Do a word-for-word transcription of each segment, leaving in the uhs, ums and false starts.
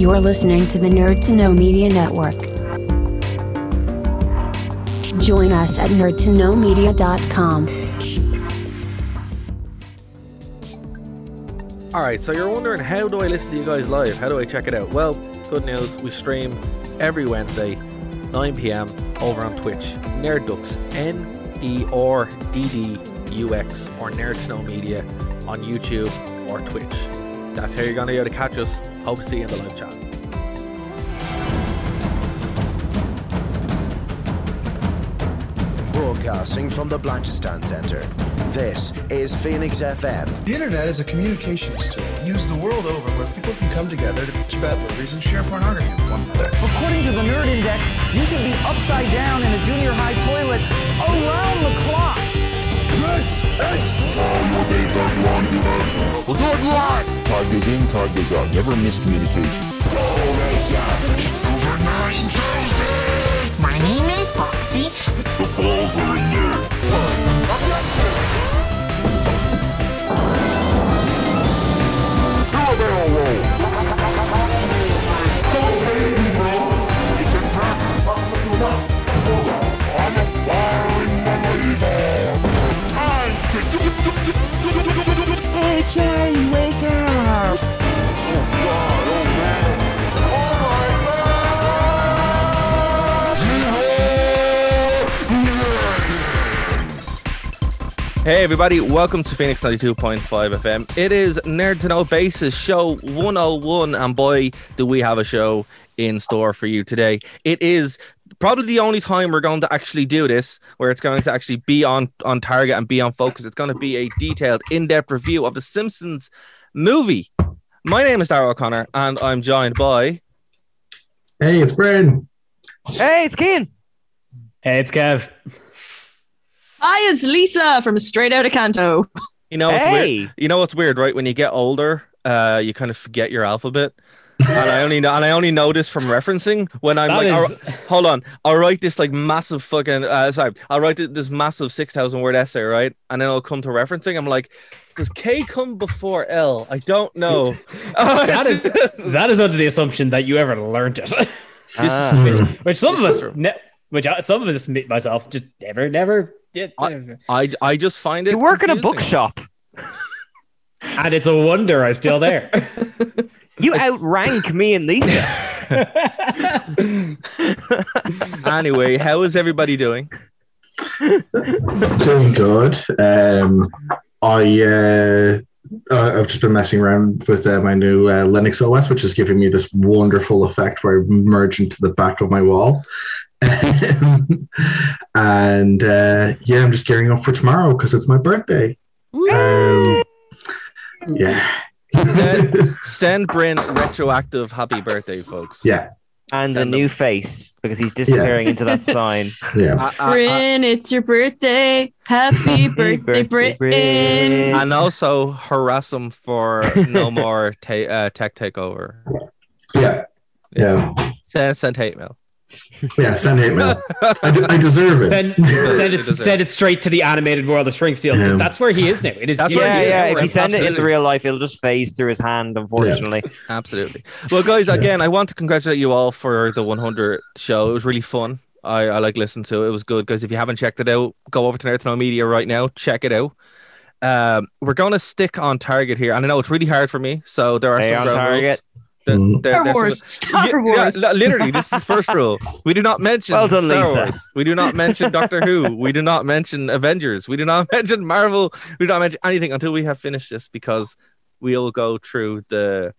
You're listening to the Nerd to Know Media Network. Join us at nerd to know media dot com. Alright, so you're wondering, how do I listen to you guys live? How do I check it out? Well, good news, we stream every Wednesday, nine p.m, over on Twitch. Nerd Ducks, N E R D D U X, or Nerd to Know Media on YouTube or Twitch. That's how you're going to be able to catch us. Hope to see you in the live chat. Broadcasting from the Blanchistan Centre, this is Phoenix F M. The internet is a communications tool used the world over where people can come together to bitch about movies and share pornography with one another. According to the Nerd Index, you should be upside down in a junior high toilet around the clock. This is... We'll do it live! Targets in, targets out. Never miscommunication. It's over nine thousand! My name is Foxy. The balls are in there. You're a barrel roll. Don't face me, bro. It's a trap. I'm a fire in my money. Time to... Hey, Jay! Hey everybody, welcome to Phoenix ninety-two point five F M. It is Nerd to Know Basis show one oh one, and boy, do we have a show in store for you today. It is probably the only time we're going to actually do this, where it's going to actually be on, on target and be on focus. It's going to be a detailed, in-depth review of The Simpsons Movie. My name is Daryl O'Connor, and I'm joined by... Hey, it's Bryn. Hey, it's Cian. Hey, it's Kev. Hi, it's Lisa from Straight Out of Canto. You know what's hey. weird? You know what's weird, right? When you get older, uh, you kind of forget your alphabet. and I only know, and I only know this from referencing when I'm that like, is... hold on, I'll write this like massive fucking, uh, sorry, I'll write this massive six thousand word essay, right? And then I'll come to referencing. I'm like, does K come before L? I don't know. that is that is under the assumption that you ever learned it. ah. which, which some of us, ne- which I, some of us, myself, just never, never. I, I I just find it. You work confusing. In a bookshop, and it's a wonder I'm still there. You outrank me and Lisa. Anyway, how is everybody doing? Doing good. Um, I uh, I've just been messing around with uh, my new uh, Linux O S, which is giving me this wonderful effect where I merge into the back of my wall. and uh, yeah, I'm just gearing up for tomorrow because it's my birthday. Um, yeah. Send, send Bryn retroactive happy birthday, folks. Yeah. And send a them. New face because he's disappearing yeah. into that sign. Yeah. Uh, uh, Bryn, uh, it's your birthday. Happy birthday, Bryn. Bryn. And also harass him for no more ta- uh, tech takeover. Yeah. Yeah. yeah. Send, send hate mail. Yeah, send hate mail. I, de- I deserve it. Send, send, it send it straight to the animated world of Springfield. Yeah. That's where he is now. It is. Yeah, yeah. If you send Absolutely. It in real life, it'll just phase through his hand, unfortunately. Yeah. Absolutely. Well, guys, again, yeah. I want to congratulate you all for the one hundred show. It was really fun. I, I like listening to it. It was good. Guys, if you haven't checked it out, go over to Nerd to Know Media right now. Check it out. Um, we're going to stick on target here. And I know it's really hard for me, so there are Stay some on target. Rules. The, Star the, Wars. Star yeah, Wars. Yeah, literally, this is the first rule. We do not mention well done, Star Lisa. Wars. We do not mention Doctor Who. We do not mention Avengers. We do not mention Marvel. We do not mention anything until we have finished this, because we'll go through the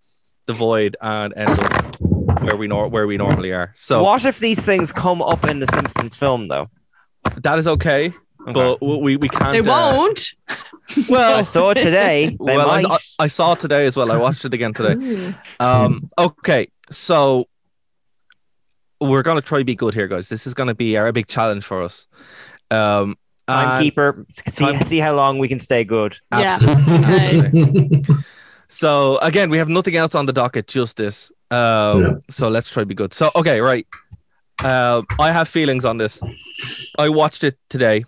the void and end up where we nor- where we normally are. So, what if these things come up in the Simpsons film, though? That is okay, okay. but we we can't. They won't. Uh, Well, I saw it today. They well, I, I, I saw it today as well. I watched it again today. Um, okay, so we're going to try to be good here, guys. This is going to be a big challenge for us. Um, Timekeeper, see, time... see how long we can stay good. Absolutely. Yeah. Absolutely. So, again, we have nothing else on the docket, just this. Um, yeah. So let's try to be good. So, okay, right. Uh, I have feelings on this. I watched it today.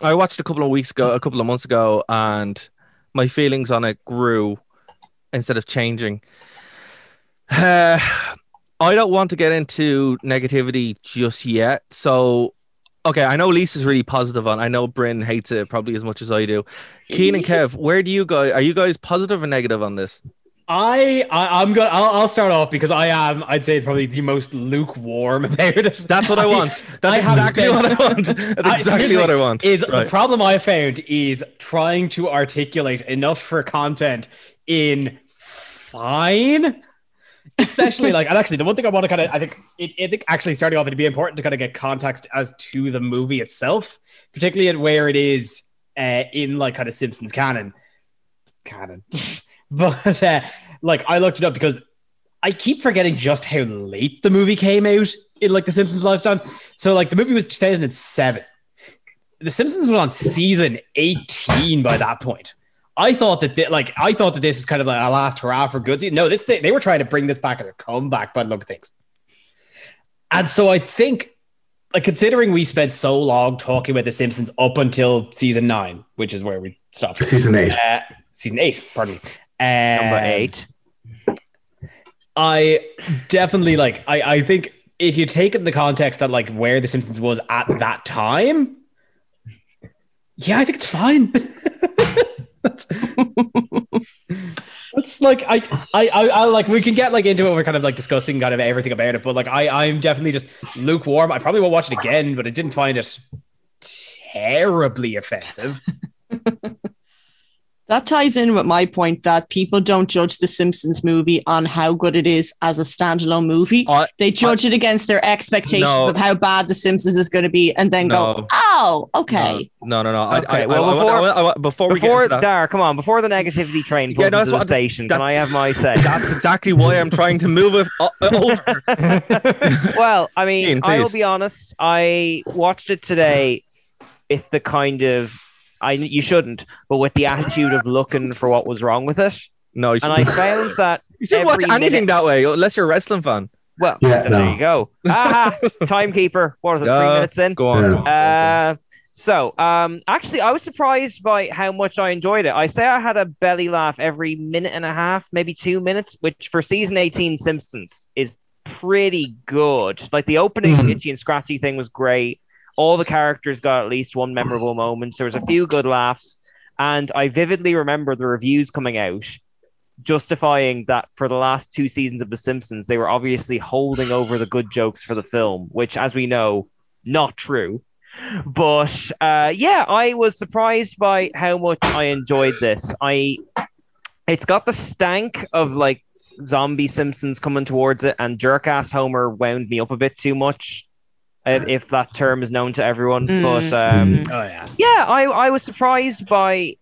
I watched a couple of weeks ago, a couple of months ago, and my feelings on it grew instead of changing. Uh, I don't want to get into negativity just yet. So, okay, I know Lisa's really positive on. I know Bryn hates it probably as much as I do. Cian and Kev, where do you guys are you guys positive or negative on this? I, I I'm gonna I'll, I'll start off because I am I'd say probably the most lukewarm about it. That's what I want. That's I exactly what I want. That's exactly I, what I want. Is right. The problem I found is trying to articulate enough for content in fine, especially like and actually the one thing I want to kind of I think it I think actually starting off it'd be important to kind of get context as to the movie itself, particularly at where it is uh, in like kind of Simpsons canon, canon. But, uh, like, I looked it up because I keep forgetting just how late the movie came out in, like, The Simpsons lifetime. So, like, the movie was two thousand seven. The Simpsons was on season eighteen by that point. I thought that, they, like, I thought that this was kind of like a last hurrah for good season. No, this thing, they were trying to bring this back as a comeback by the look of things. And so I think, like, considering we spent so long talking about The Simpsons up until season nine, which is where we stopped. Season eight. Uh, season eight, pardon me. Um, Number eight. I definitely like, I, I think if you take it in the context that like where The Simpsons was at that time, yeah, I think it's fine. that's, that's like, I, I, I, I like, we can get like into it. We're kind of like discussing kind of everything about it, but like, I, I'm definitely just lukewarm. I probably won't watch it again, but I didn't find it terribly offensive. That ties in with my point that people don't judge The Simpsons movie on how good it is as a standalone movie. I, they judge I, it against their expectations no, of how bad The Simpsons is going to be and then no, go, oh, okay. No, no, no. no. Okay, I, I, well, I, before, I, I, I, before we before, get into that. Dar, come on, before the negativity train pulls yeah, no, into the station, can I have my say? That's exactly why I'm trying to move it over. Well, I mean, Ian, I will be honest. I watched it today with the kind of... I you shouldn't, but with the attitude of looking for what was wrong with it. No, you and I found that you shouldn't watch anything minute... that way unless you're a wrestling fan. Well, yeah, there no. you go. Ah, timekeeper. What was it? Uh, three minutes in. Go on. Uh, yeah. So, um, actually, I was surprised by how much I enjoyed it. I say I had a belly laugh every minute and a half, maybe two minutes, which for season eighteen Simpsons is pretty good. Like the opening mm. Itchy and Scratchy thing was great. All the characters got at least one memorable moment. There was a few good laughs. And I vividly remember the reviews coming out justifying that for the last two seasons of The Simpsons, they were obviously holding over the good jokes for the film, which, as we know, not true. But uh, yeah, I was surprised by how much I enjoyed this. I, it's got the stank of like zombie Simpsons coming towards it, and jerk-ass Homer wound me up a bit too much. If that term is known to everyone, mm. but um, oh, yeah, yeah, I, I was surprised by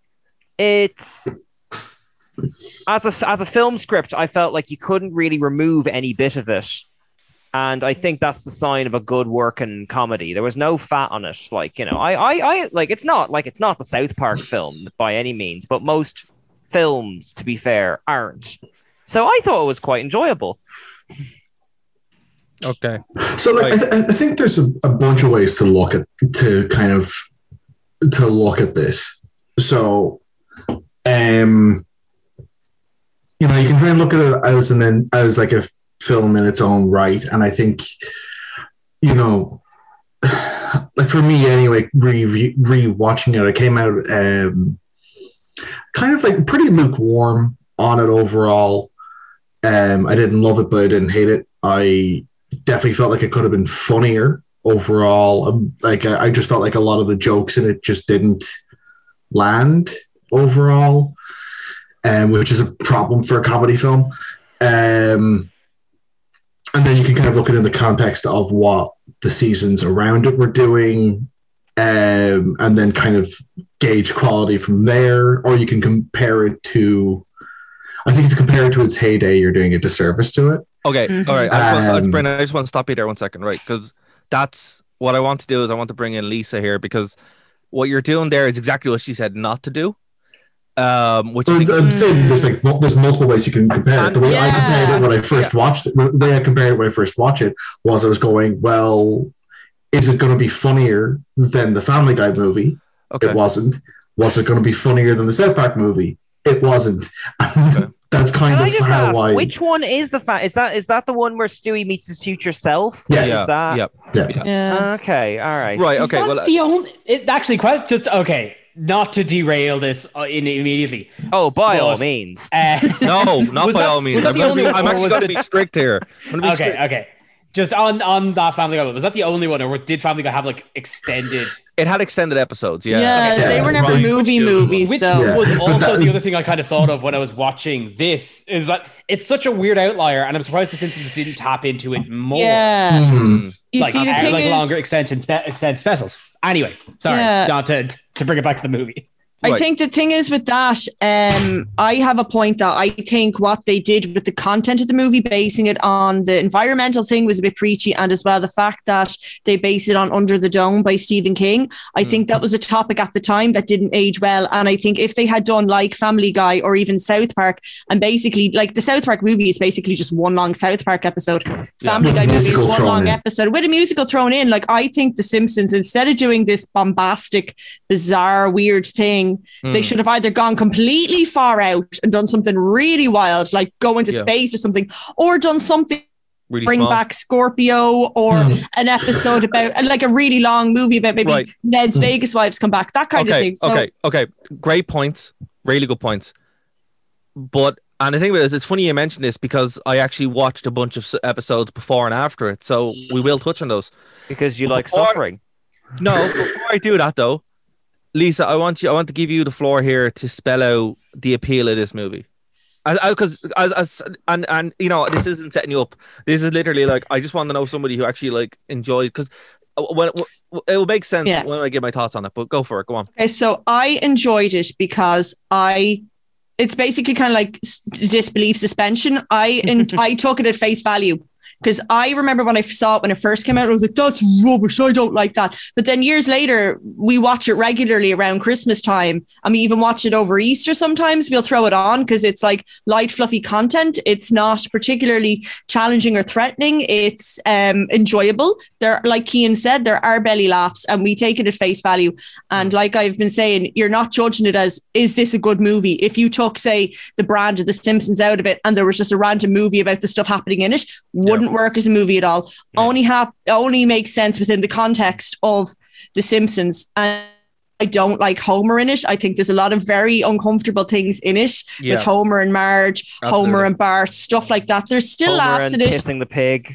it as a as a film script. I felt like you couldn't really remove any bit of it, and I think that's the sign of a good working comedy. There was no fat on it, like you know, I I, I like it's not like it's not the South Park film by any means, but most films, to be fair, aren't. So I thought it was quite enjoyable. Okay. So like, right. I, th- I think there's a, a bunch of ways to look at to kind of to look at this. So, um, you know, you can try and look at it as an as like a film in its own right, and I think, you know, like for me anyway, re re-watching it, I came out um, kind of like pretty lukewarm on it overall. Um, I didn't love it, but I didn't hate it. I definitely felt like it could have been funnier overall. Um, like I, I just felt like a lot of the jokes in it just didn't land overall, um, which is a problem for a comedy film. Um, and then you can kind of look at it in the context of what the seasons around it were doing, um, and then kind of gauge quality from there. Or you can compare it to, I think if you compare it to its heyday, you're doing a disservice to it. Okay, mm-hmm. all right. I just, want, um, Bryn, I just want to stop you there one second, right? Because that's what I want to do is I want to bring in Lisa here because what you're doing there is exactly what she said not to do. Um, which I'm think- saying there's like there's multiple ways you can compare it. The way yeah. I compared it when I first yeah. watched it, the way I compared it when I first watched it was I was going, well, is it going to be funnier than the Family Guy movie? Okay. It wasn't. Was it going to be funnier than the South Park movie? It wasn't. Okay. That's kind Can of I just how ask, I... Which one is the fa- is that is that the one where Stewie meets his future self? Yes. Yeah. Is that... yep. yeah. yeah. Okay. All right. Right. Okay. Well, the only... it actually quite just okay. Not to derail this in immediately. Oh, by but, all means. Uh, no, not by that, all means. I'm, gonna be, I'm actually going to be strict here. Be okay. Strict. Okay. Just on, on that Family Guy, was that the only one, or did Family Guy have like extended? It had extended episodes, yeah. Yeah, okay. They were never right. movie which, movies, Which though. was yeah. also the other thing I kind of thought of when I was watching this, is that it's such a weird outlier, and I'm surprised The Simpsons didn't tap into it more. Yeah. Mm-hmm. You like, see, the uh, thing like is... longer extension spe- extended specials. Anyway, sorry, yeah. not to, to bring it back to the movie. I right. think the thing is with that, um, I have a point that I think what they did with the content of the movie, basing it on the environmental thing, was a bit preachy, and as well the fact that they based it on Under the Dome by Stephen King. I mm. think that was a topic at the time that didn't age well, and I think if they had done like Family Guy or even South Park, and basically like the South Park movie is basically just one long South Park episode, yeah. Family Guy movie is one long in. episode with a musical thrown in. Like I think The Simpsons, instead of doing this bombastic, bizarre, weird thing, Mm. they should have either gone completely far out and done something really wild, like go into yeah. space or something, or done something really bring small. back Scorpio, or mm. an episode about like a really long movie about maybe right. Ned's mm. Vegas wives come back, that kind okay, of thing. So, okay, okay, great points, really good points. But and the thing is, it's funny you mention this because I actually watched a bunch of episodes before and after it, so we will touch on those because you but like before, suffering. No, before I do that though. Lisa, I want you. I want to give you the floor here to spell out the appeal of this movie, because as, as, as and and you know this isn't setting you up. This is literally like I just want to know somebody who actually like enjoys, because when it, it will make sense yeah. when I get my thoughts on it. But go for it. Go on. Okay, so I enjoyed it because I. It's basically kind of like disbelief suspension. I and I took it at face value. Because I remember when I saw it, when it first came out, I was like, that's rubbish. I don't like that. But then years later, we watch it regularly around Christmas time. And we even watch it over Easter sometimes. We'll throw it on because it's like light, fluffy content. It's not particularly challenging or threatening. It's um, enjoyable. There, like Cian said, there are belly laughs and we take it at face value. And like I've been saying, you're not judging it as, is this a good movie? If you took, say, the brand of The Simpsons out of it and there was just a random movie about the stuff happening in it, wouldn't work as a movie at all. Yeah. Only have only makes sense within the context of The Simpsons. And I don't like Homer in it. I think there's a lot of very uncomfortable things in it yeah. with Homer and Marge, Absolutely. Homer and Bart, stuff like that. There's still Homer laughs in it. Kissing the pig.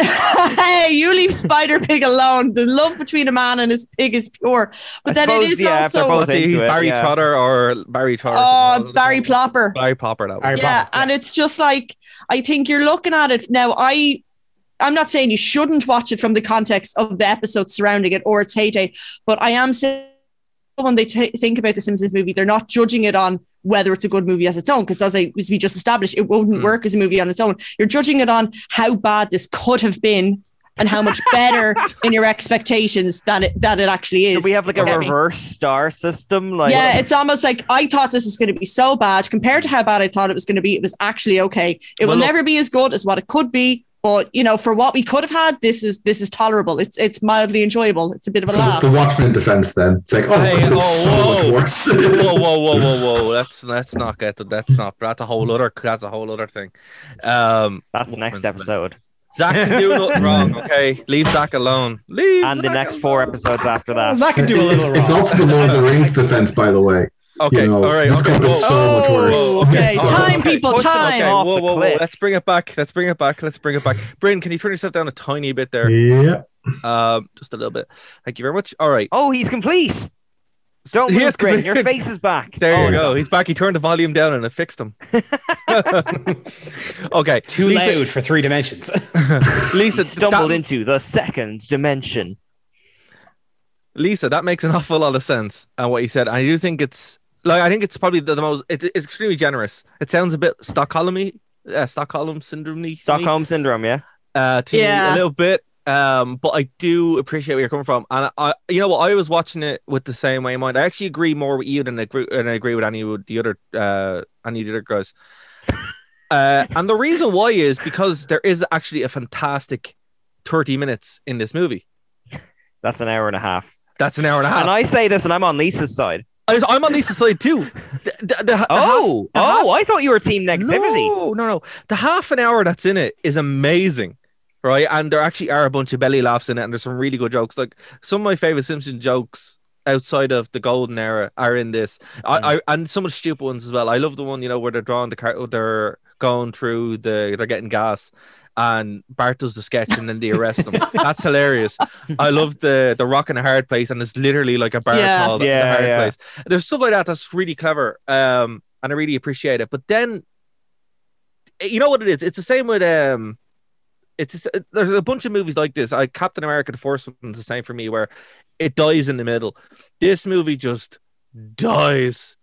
Hey, you leave Spider Pig alone. The love between a man and his pig is pure. But I then suppose, it is yeah, also he's it, Barry yeah. Trotter or Barry Trotter. Oh, Barry Plopper. Barry Plopper. That Barry yeah, Plopper, yeah, and it's just like I think you're looking at it now. I. I'm not saying you shouldn't watch it from the context of the episode surrounding it or its heyday, but I am saying when they t- think about The Simpsons movie, they're not judging it on whether it's a good movie as its own, because as I as we just established, it wouldn't mm. work as a movie on its own. You're judging it on how bad this could have been and how much better in your expectations than it, that it actually is. Do we have like a reverse I mean? star system? Like Yeah, it's almost like I thought this was going to be so bad compared to how bad I thought it was going to be. It was actually okay. It well, will look- never be as good as what it could be. But you know, for what we could have had, this is this is tolerable. It's it's mildly enjoyable. It's a bit of a so laugh. The Watchmen defense, then it's like, oh, hey, it oh so whoa. much worse. whoa, whoa, whoa, whoa, whoa! Let's let's not get to, that's not that's a whole other that's a whole other thing. Um, that's the next episode. Zach can do nothing wrong. Okay, leave Zach alone. Leave. And Zach the next alone. four episodes after that, Zach can do a little wrong. It's also the Lord of the Rings defense, by the way. Okay, you know, all right. It's okay. Whoa. So oh, much worse. Okay, so time, okay. people, time. Okay. Whoa, whoa, whoa. Let's bring it back. Let's bring it back. Let's bring it back. Bryn, can you turn yourself down a tiny bit there? Yeah. Um, just a little bit. Thank you very much. All right. Oh, he's complete. Don't he move, Bryn. Your face is back. There oh, you go. No. He's back. He turned the volume down and it fixed him. Okay. Too Lisa, loud for three dimensions. Lisa stumbled that, into the second dimension. Lisa, that makes an awful lot of sense. And what you said, I do think it's. Like I think it's probably the, the most. It, it's extremely generous. It sounds a bit Stockholm-y, uh, Stockholm syndrome-y. Stockholm syndrome, yeah. Uh, to yeah. me a little bit. Um, but I do appreciate where you're coming from, and I, you know, what I was watching it with the same way in mind. I actually agree more with you than I agree, and I agree with any of the other, uh, any of the other guys. Uh, and the reason why is because there is actually a fantastic thirty minutes in this movie. That's an hour and a half. That's an hour and a half. And I say this, and I'm on Lisa's side. I was, I'm on Lisa's side too. The, the, the, the oh, half, the oh! Half, I thought you were team negativity. No, no, no. The half an hour that's in it is amazing, right? And there actually are a bunch of belly laughs in it, and there's some really good jokes. Like some of my favorite Simpson jokes outside of the golden era are in this. I, I and some of the stupid ones as well. I love the one, you know, where they're drawing the car, they're going through the, they're getting gas, and Bart does the sketch and then they arrest him. That's hilarious. I love the the rock in a hard place, and it's literally like a bar yeah. called yeah, the hard yeah. place. There's stuff like that that's really clever, um, and I really appreciate it. But then, you know what it is? It's the same with um, it's just, there's a bunch of movies like this. I Captain America, the first one's the same for me, where it dies in the middle. This movie just dies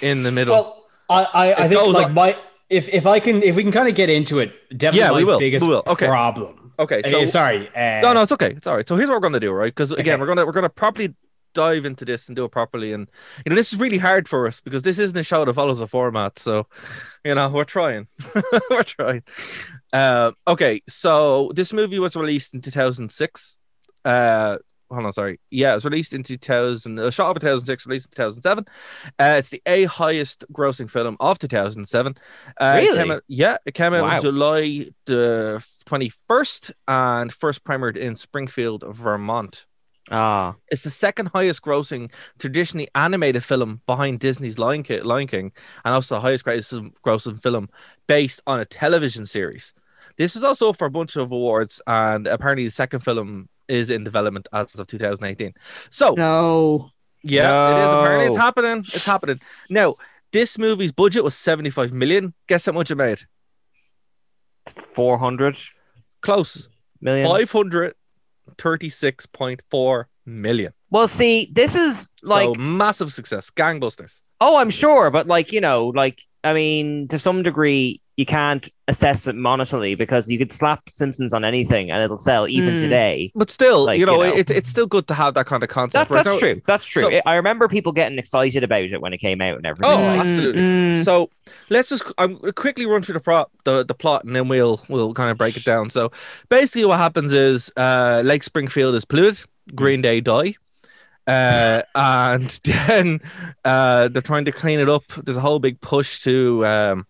in the middle. Well, I I, I think like, like my. If if I can if we can kind of get into it, definitely yeah, my we will. biggest we will. Okay. problem. Okay, so uh, sorry. Uh, no, no, it's okay. It's all right. So here's what we're gonna do, right? Because again, okay. we're gonna we're gonna properly dive into this and do it properly. And you know, this is really hard for us because this isn't a show that follows a format. So, you know, we're trying. we're trying. Uh, okay, so this movie was released in two thousand six. Uh, hold on, sorry. Yeah, it was released in two thousand. Uh, shot over two thousand six, released in two thousand seven. Uh, it's the eighth highest grossing film of two thousand seven. Uh, really? It came out, yeah, it came out wow. on July the twenty-first and first premiered in Springfield, Vermont. Ah, it's the second highest grossing traditionally animated film behind Disney's Lion King, Lion King and also the highest grossing film based on a television series. This is also up for a bunch of awards, and apparently the second film is in development as of two thousand eighteen. So no, yeah, no. it is apparently it's happening. It's happening now. This movie's budget was seventy-five million. Guess how much it made? four hundred close million. five hundred thirty-six point four million. Well, see, this is like so massive success, gangbusters. Oh, I'm sure, but like you know, like I mean, to some degree, you can't assess it monetarily because you could slap Simpsons on anything and it'll sell even mm. today. But still, like, you know, you know. It, it's still good to have that kind of concept. That's, right? that's so, true. That's true. So, I remember people getting excited about it when it came out and everything. Oh, like. absolutely. Mm. So let's just um, quickly run through the prop, the, the plot, and then we'll we'll kind of break it down. So basically, what happens is uh, Lake Springfield is polluted. Green Day die. Uh, and then uh, they're trying to clean it up. There's a whole big push to... Um,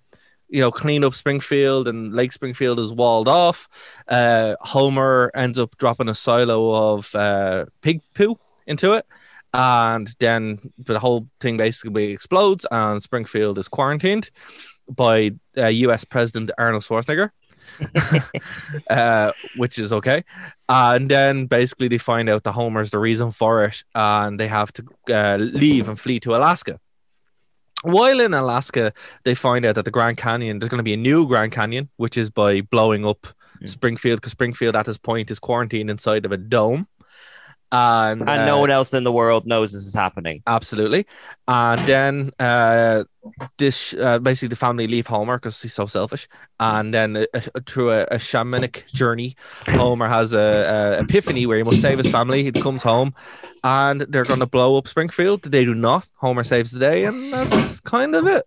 you know, clean up Springfield, and Lake Springfield is walled off. Uh, Homer ends up dropping a silo of uh, pig poo into it, and then the whole thing basically explodes, and Springfield is quarantined by uh, U S President Arnold Schwarzenegger, uh, which is okay. And then basically they find out that Homer's the reason for it, and they have to uh, leave and flee to Alaska. While in Alaska, they find out that the Grand Canyon, there's going to be a new Grand Canyon, which is by blowing up mm. Springfield, because Springfield at this point is quarantined inside of a dome. And, and uh, no one else in the world knows this is happening. Absolutely. And then uh, this uh, basically the family leave Homer because he's so selfish. And then uh, through a, a shamanic journey, Homer has a, a epiphany where he must save his family. He comes home and they're going to blow up Springfield. They do not. Homer saves the day, and that's kind of it.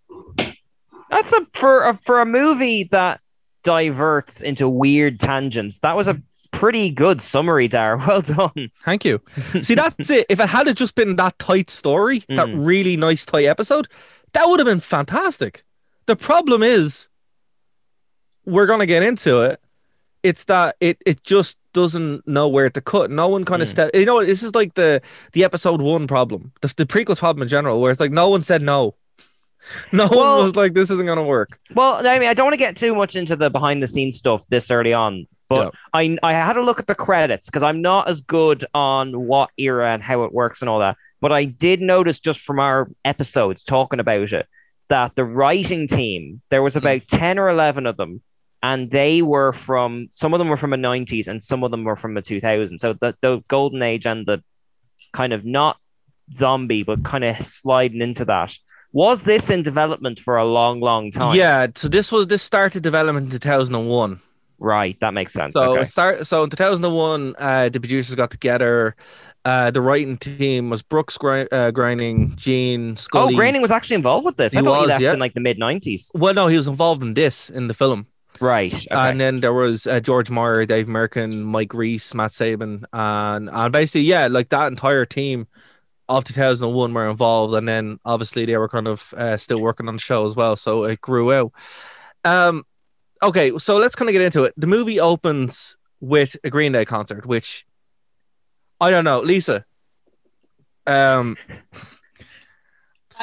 That's a for a, for a movie that diverts into weird tangents. That was a pretty good summary, Darragh. Well done. Thank you. See, that's it. If it had just been that tight story, mm. that really nice tight episode, that would have been fantastic. The problem is, we're going to get into it. It's that it it just doesn't know where to cut. No one kind mm. of stepped. You know, this is like the the episode one problem, the, the prequels problem in general, where it's like no one said no. No well, one was like, this isn't going to work. Well, I mean, I don't want to get too much into the behind-the-scenes stuff this early on, but yeah. I I had a look at the credits because I'm not as good on what era and how it works and all that, but I did notice just from our episodes talking about it that the writing team, there was about ten or eleven of them, and they were from, some of them were from the nineties and some of them were from the two thousands. So the, the golden age and the kind of not zombie, but kind of sliding into that. Was this in development for a long, long time? Yeah, so this was this started development in two thousand one. Right, that makes sense. So okay. it start, so in two thousand one, uh, the producers got together. Uh, the writing team was Brooks Gr- uh, Groening, Gene Scully. Oh, Groening was actually involved with this. He I thought was, he left yeah. in like the mid nineties. Well, no, he was involved in this in the film. Right, okay. And then there was uh, George Meyer, Dave Merkin, Mike Reiss, Matt Sabin, and and basically yeah, like that entire team of two thousand one were involved, and then obviously they were kind of uh, still working on the show as well, so it grew out. Um, okay, so let's kind of get into it. The movie opens with a Green Day concert, which, I don't know, Lisa. Um,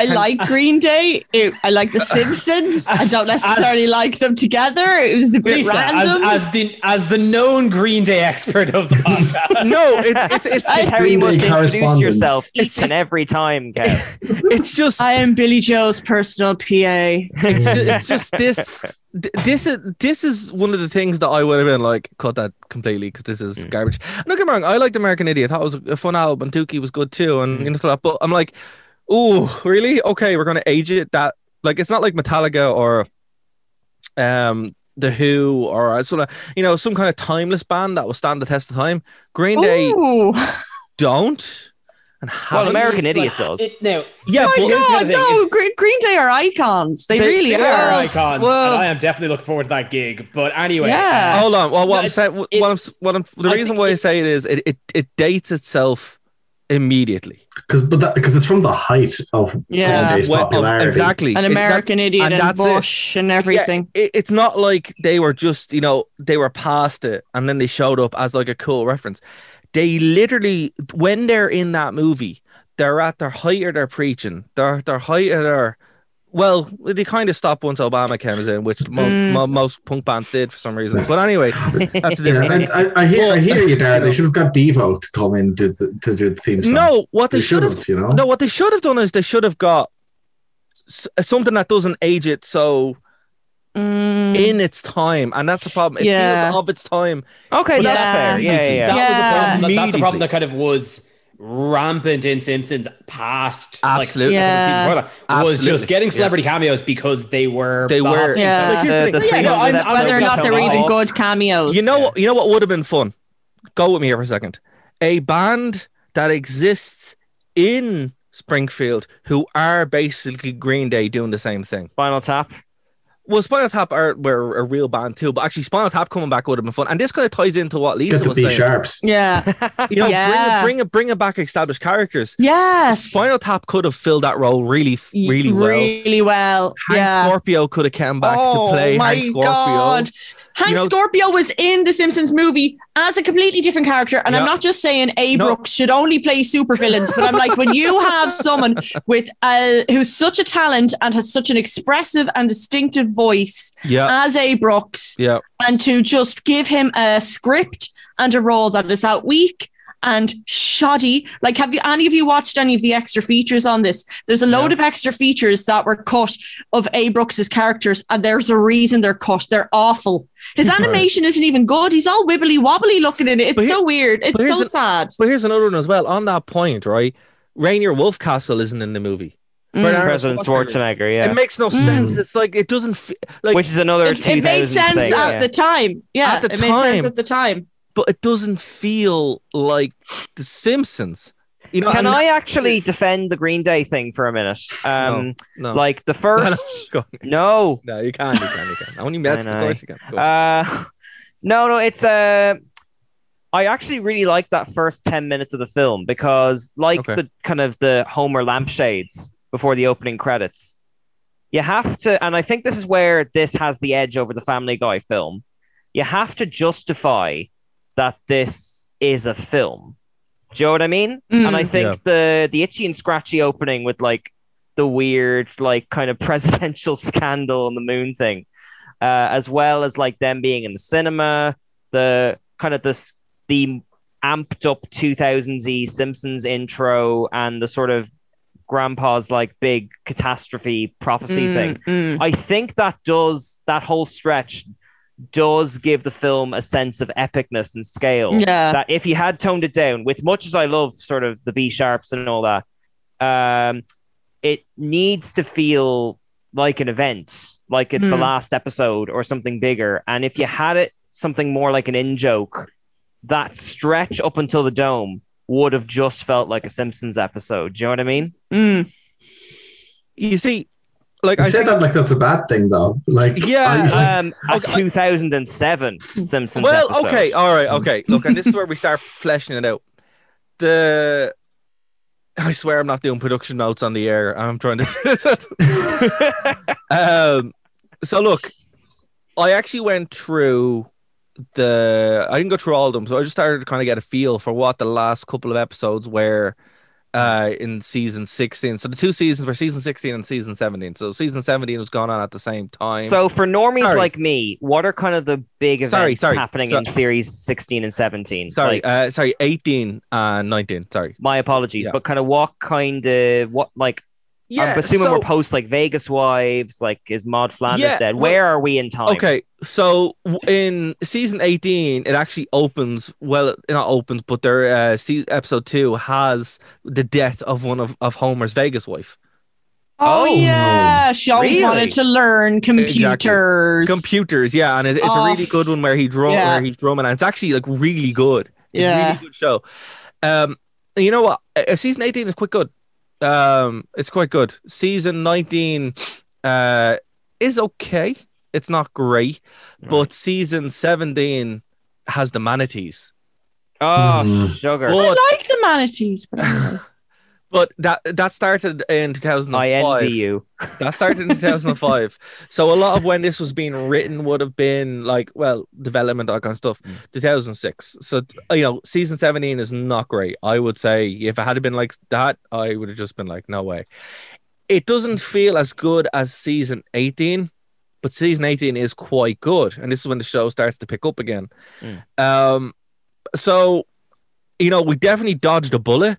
I like Green Day. It, I like The Simpsons. I don't necessarily as, like them together. It was a bit Lisa, random. As, as the as the known Green Day expert of the podcast. no, it, it's it's it's how you must introduce yourself each and every time, Kev. It's just I am Billy Joel's personal P A. It's just, it's just this. This is this is one of the things that I would have been like, cut that completely because this is mm. garbage. Don't get me wrong. I liked American Idiot. I thought it was a fun album. Dookie was good too, and mm. you know that. But I'm like. Oh, really? Okay, we're gonna age it that like it's not like Metallica or um The Who or sort of you know some kind of timeless band that will stand the test of time. Green Day Ooh. don't. And well, American Idiot does. It, no, yeah, oh my God, no, Green, Green Day are icons. They, they really they are. are icons. Well, and I am definitely looking forward to that gig. But anyway, yeah. uh, hold on. Well, what no, I'm saying, what it, I'm, what I'm, the I reason why it, I say it is, it it, it dates itself. Immediately, because but that because it's from the height of yeah Green Day's popularity. Exactly, an American that, Idiot and, and Bush it. and everything. Yeah, it, it's not like they were just you know they were past it and then they showed up as like a cool reference. They literally when they're in that movie, they're at their height of their preaching. They're their height of their well, they kind of stopped once Obama came in, which mo- mm. mo- most punk bands did for some reason. But anyway, that's a different yeah, I, I hear, I hear you there. They should have got Devo to come in to, the, to do the theme song. No, what they, they should have, you know, no, what they should have done is they should have got something that doesn't age it so mm. in its time, and that's the problem. It yeah. feels of its time. Okay, yeah. that's fair. Yeah, yeah, yeah. That yeah. was a problem. That, that's a problem that kind of was. Rampant in Simpsons past, absolutely, like, yeah. like, was absolutely. just getting celebrity yeah. cameos because they were they were yeah. Yeah. The, the yeah, no, I'm, I'm whether or not they're even good cameos. You know, yeah. you know what would have been fun. Go with me here for a second. A band that exists in Springfield who are basically Green Day doing the same thing. Spinal Tap. Well, Spinal Tap are were a real band too, but actually Spinal Tap coming back would have been fun, and this kind of ties into what Lisa was saying. B Sharps, yeah, you know, yeah. bring it, bring it back established characters. Yes, Spinal Tap could have filled that role really, really well. Really well. Hank yeah. Scorpio could have come back oh, to play my Hank Scorpio. God. Hank you know, Scorpio was in The Simpsons Movie as a completely different character. And yeah. I'm not just saying A. No. Brooks should only play supervillains, but I'm like, when you have someone with a, who's such a talent and has such an expressive and distinctive voice yeah. as A. Brooks, yeah. and to just give him a script and a role that is that week and shoddy. Like, have you any of you watched any of the extra features on this? There's a load yeah. of extra features that were cut of A. Brooks's characters, and there's a reason they're cut. They're awful. His animation right. isn't even good. He's all wibbly wobbly looking in it. It's but so here, weird. It's so a, sad. But here's another one as well. On that point, right? Rainier Wolfcastle isn't in the movie. Mm. President Schwarzenegger, yeah. It makes no mm. sense. It's like it doesn't f- like which is another. It, it made sense thing, at yeah. the time. Yeah, at the it time. made sense at the time. But it doesn't feel like The Simpsons. You know, Can and- I actually defend the Green Day thing for a minute? Um, no, no. Like the first... No. No, no you can't. You can't. You can't. I only messed. Of course you can. Go on. Uh, no, no, it's... Uh, I actually really like that first ten minutes of the film because like okay. the kind of the Homer lampshades before the opening credits, you have to... And I think this is where this has the edge over the Family Guy film. You have to justify... that this is a film. Do you know what I mean? Mm. And I think yeah. the the Itchy and Scratchy opening with like the weird like kind of presidential scandal and the moon thing, uh, as well as like them being in the cinema, the kind of this the amped up two thousands-y Simpsons intro and the sort of grandpa's like big catastrophe prophecy mm, thing. Mm. I think that does that whole stretch does give the film a sense of epicness and scale yeah. that if he had toned it down, with much as I love sort of the B Sharps and all that, um, it needs to feel like an event, like it's mm. the last episode or something bigger. And if you had it something more like an in-joke, that stretch up until the dome would have just felt like a Simpsons episode. Do you know what I mean? Mm. You see, Like you I said think, that like that's a bad thing though. Like yeah, I, um, a two thousand seven Simpsons. Well, episode. okay, all right, okay. Look, and this is where we start fleshing it out. The I swear I'm not doing production notes on the air. I'm trying to do this. um, so look, I actually went through the... I didn't go through all of them, so I just started to kind of get a feel for what the last couple of episodes were uh, in season sixteen. So the two seasons were season sixteen and season seventeen. So season seventeen was going on at the same time. So for normies sorry. like me, what are kind of the big events sorry, sorry, happening sorry. in series sixteen and seventeen? Sorry, like, uh, sorry, eighteen and nineteen. Sorry. My apologies, yeah. But kind of what kind of... what like? Yeah, I'm assuming so, we're post like Vegas Wives, like is Maude Flanders yeah, dead? Where well, are we in time? Okay, so in season eighteen, it actually opens. Well, it not opens, but their uh, episode two has the death of one of, of Homer's Vegas wife. Oh, oh yeah, she always really? wanted to learn computers. Exactly. Computers, yeah, and it, it's oh, a really good one where he drum, yeah. where he's drumming, and it's actually like really good. It's yeah. a really good show. Um, you know what? Uh, season eighteen is quite good. Um, it's quite good. Season nineteen uh, is okay. It's not great, right. But season seventeen has the manatees. Oh, mm. sugar. But, I like the manatees. But, but that that started in two thousand five. I envy you. That started in two thousand five. So a lot of when this was being written would have been like, well, development, that kind of stuff. Mm. two thousand six. So, you know, season seventeen is not great. I would say if it had been like that, I would have just been like, no way. It doesn't feel as good as season eighteen, but season eighteen is quite good. And this is when the show starts to pick up again. Mm. Um, so, you know, we definitely dodged a bullet.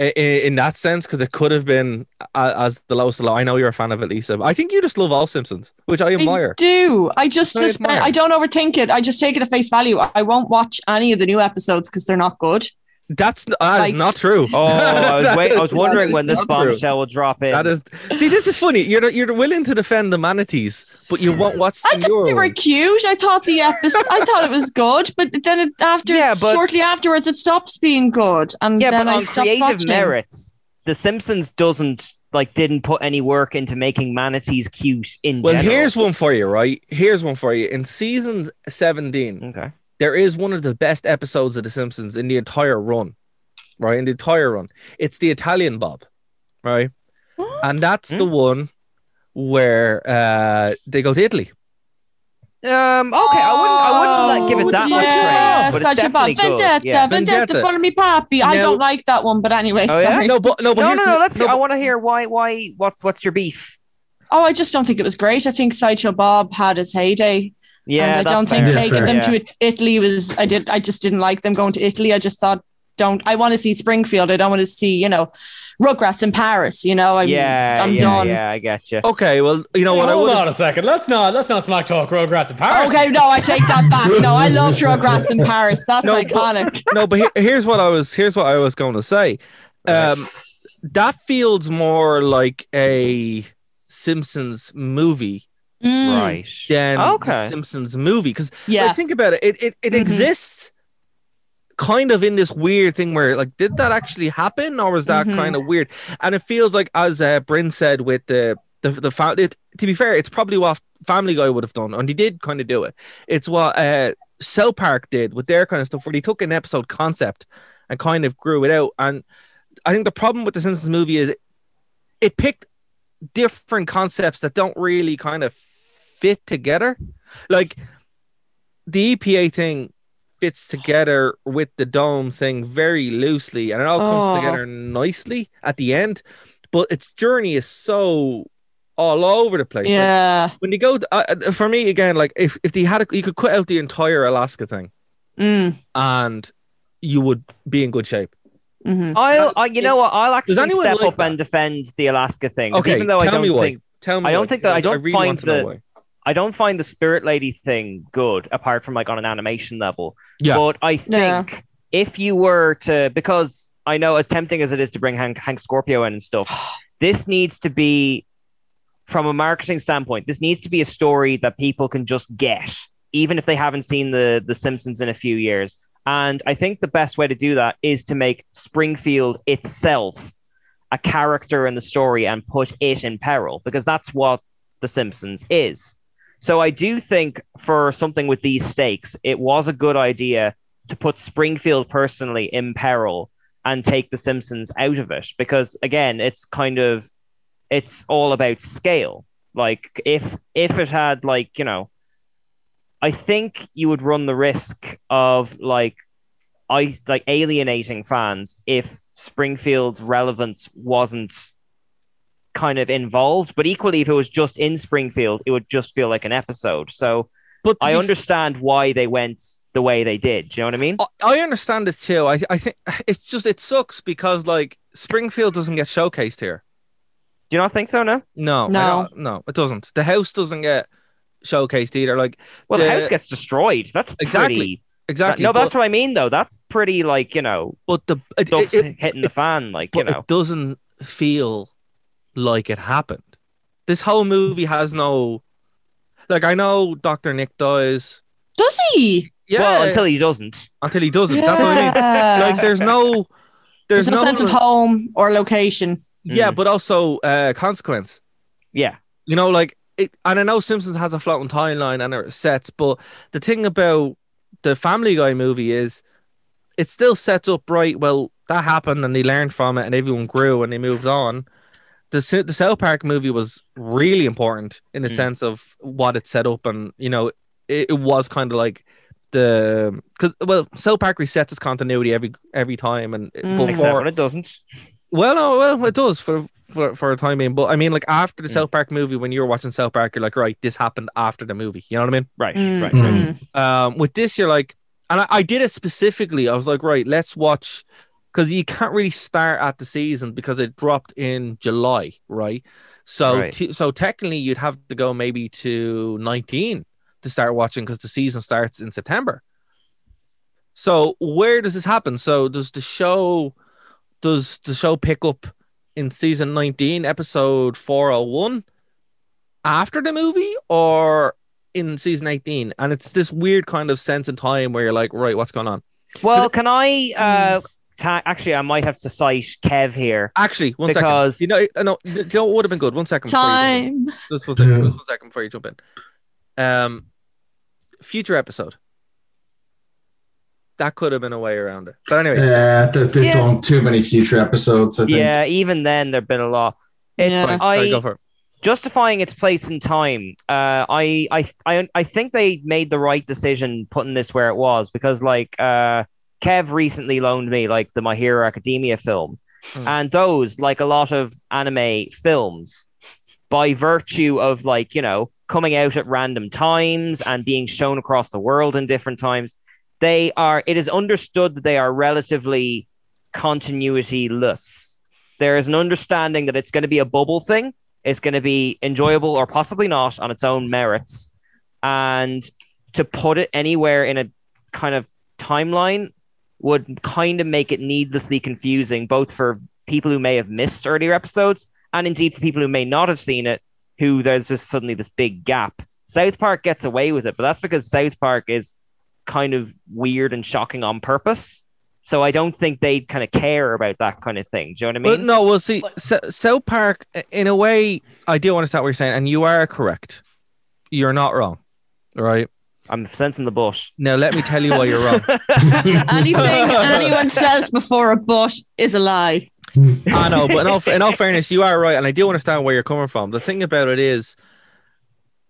In, in that sense, because it could have been uh, as the lowest of low. I know you're a fan of it, Lisa. I think you just love all Simpsons, which I admire. I do. I just I, just, I don't overthink it. I just take it at face value. I won't watch any of the new episodes because they're not good. That's uh, like, not true. Oh, I was, wait, I was wondering when this bombshell will drop in. That is, see, this is funny. You're you're willing to defend the manatees, but you won't watch. I thought they were cute. I thought the episode. I thought it was good, but then it, after yeah, but, shortly afterwards, it stops being good. And yeah, then but I on stopped creative watching. merits, The Simpsons doesn't like didn't put any work into making manatees cute in well, general. Well, here's one for you. Right, here's one for you in season seventeen. Okay. There is one of the best episodes of The Simpsons in the entire run, right? In the entire run. It's the Italian Bob, right? What? And that's mm. the one where uh, they go to Italy. Um. Okay, I wouldn't. I wouldn't like, give it that yeah, much yeah, praise. But it's definitely good. Vendetta, yeah. Vendetta, Vendetta, me papi. I don't like that one, but anyway. Oh, yeah? No, but no, but no, no, no. The, let's. No, I want to hear why. Why? What's What's your beef? Oh, I just don't think it was great. I think Sideshow Bob had his heyday. Yeah, and I don't think fair. taking them yeah. to Italy was. I did. I just didn't like them going to Italy. I just thought, don't. I want to see Springfield. I don't want to see, you know, Rugrats in Paris. You know, I'm. Yeah, I'm yeah, done. Yeah, I get you. Okay, well, you know hey, what? Hold I on a second. Let's not. Let's not smack talk Rugrats in Paris. Okay, no, I take that back. No, I loved Rugrats in Paris. That's no, iconic. But, no, but here, here's what I was. Here's what I was going to say. Um, that feels more like a Simpsons movie. Mm. Right. Than okay. The Simpsons Movie. Because yeah. like, think about it, it, it, it mm-hmm. exists kind of in this weird thing where, like, did that actually happen or was that mm-hmm. kind of weird? And it feels like, as uh, Bryn said, with the the, the family, to be fair, it's probably what Family Guy would have done, and he did kind of do it. It's what uh, South Park did with their kind of stuff, where they took an episode concept and kind of grew it out. And I think the problem with The Simpsons Movie is it, it picked different concepts that don't really kind of fit together. Like the E P A thing fits together with the dome thing very loosely, and it all comes oh. together nicely at the end, but its journey is so all over the place. Yeah, like, when you go to, uh, for me again, like if, if they had a, you could cut out the entire Alaska thing mm. and you would be in good shape. Mm-hmm. I'll, I, you know what? I'll actually step like up that? and defend the Alaska thing. Okay, even though tell I don't me why. Think, tell me I don't why. think that I don't I really find the, I don't find the Spirit Lady thing good, apart from like on an animation level. Yeah. But I think yeah. if you were to, because I know as tempting as it is to bring Hank, Hank Scorpio in and stuff, this needs to be, from a marketing standpoint, this needs to be a story that people can just get, even if they haven't seen the the Simpsons in a few years. And I think the best way to do that is to make Springfield itself a character in the story and put it in peril, because that's what The Simpsons is. So I do think for something with these stakes, it was a good idea to put Springfield personally in peril and take The Simpsons out of it, because again, it's kind of, it's all about scale. Like if if it had, like, you know, I think you would run the risk of like I like alienating fans if Springfield's relevance wasn't kind of involved. But equally, if it was just in Springfield, it would just feel like an episode. So but I understand f- why they went the way they did. Do you know what I mean? I understand it too. I I think it's just, it sucks because like Springfield doesn't get showcased here. Do you not think so? No, no, no, no. It doesn't. The house doesn't get showcased either. Like, well, the, the house gets destroyed. That's exactly, pretty, exactly. That, no, but, that's what I mean though. That's pretty, like, you know. But the stuff's it, it, hitting it, the fan, like, but you know, it doesn't feel like it happened. This whole movie has no, like, I know Doctor Nick dies. Does he? Yeah. Well, until he doesn't. Until he doesn't. Yeah. That's what I mean. Like, there's no, there's, there's no, no sense of home or location. Yeah, mm. but also uh, consequence. Yeah. You know, like, it, and I know Simpsons has a floating timeline and it sets, but the thing about the Family Guy movie is it still sets up, right, well, that happened and they learned from it and everyone grew and they moved on. The, the South Park movie was really important in the mm. sense of what it set up, and, you know, it, it was kind of like the... Cause, well, South Park resets its continuity every every time. and mm. before, Except when it doesn't. Well, no, well, it does for for for a time being, but I mean, like after the mm. South Park movie, when you're watching South Park, you're like, right, this happened after the movie. You know what I mean? Right, mm. right. Mm. Um, with this, you're like, and I, I did it specifically. I was like, right, let's watch, because you can't really start at the season because it dropped in July, right? So, right. T- so technically, you'd have to go maybe to nineteen to start watching because the season starts in September. So, where does this happen? So, does the show? Does the show pick up in season nineteen, episode four oh one, after the movie, or in season eighteen? And it's this weird kind of sense in time where you're like, right, what's going on? Well, it- can I... Uh, ta- actually, I might have to cite Kev here. Actually, one because... second. You know, no, you know what would have been good? One second. Time! Just one second, just one second before you jump in. Um, future episode. That could have been a way around it. But anyway. Yeah, they've yeah. done too many future episodes, I think. Yeah, even then, there have been a lot. It's, yeah. I, Sorry, go for it. Justifying its place in time, uh, I, I I, I think they made the right decision putting this where it was, because, like, uh, Kev recently loaned me, like, the My Hero Academia film. Hmm. And those, like a lot of anime films, by virtue of, like, you know, coming out at random times and being shown across the world in different times, They are. It is understood that they are relatively continuity-less. There is an understanding that it's going to be a bubble thing. It's going to be enjoyable or possibly not on its own merits. And to put it anywhere in a kind of timeline would kind of make it needlessly confusing, both for people who may have missed earlier episodes and indeed for people who may not have seen it, who there's just suddenly this big gap. South Park gets away with it, but that's because South Park is kind of weird and shocking on purpose, so I don't think they kind of care about that kind of thing. Do you know what I mean? But no, well, see, South Park, in a way, I do understand what you're saying, and you are correct. You're not wrong, right? I'm sensing the but. Now, let me tell you why you're wrong. Anything anyone says before a but is a lie. I know, but in all, in all fairness, you are right, and I do understand where you're coming from. The thing about it is,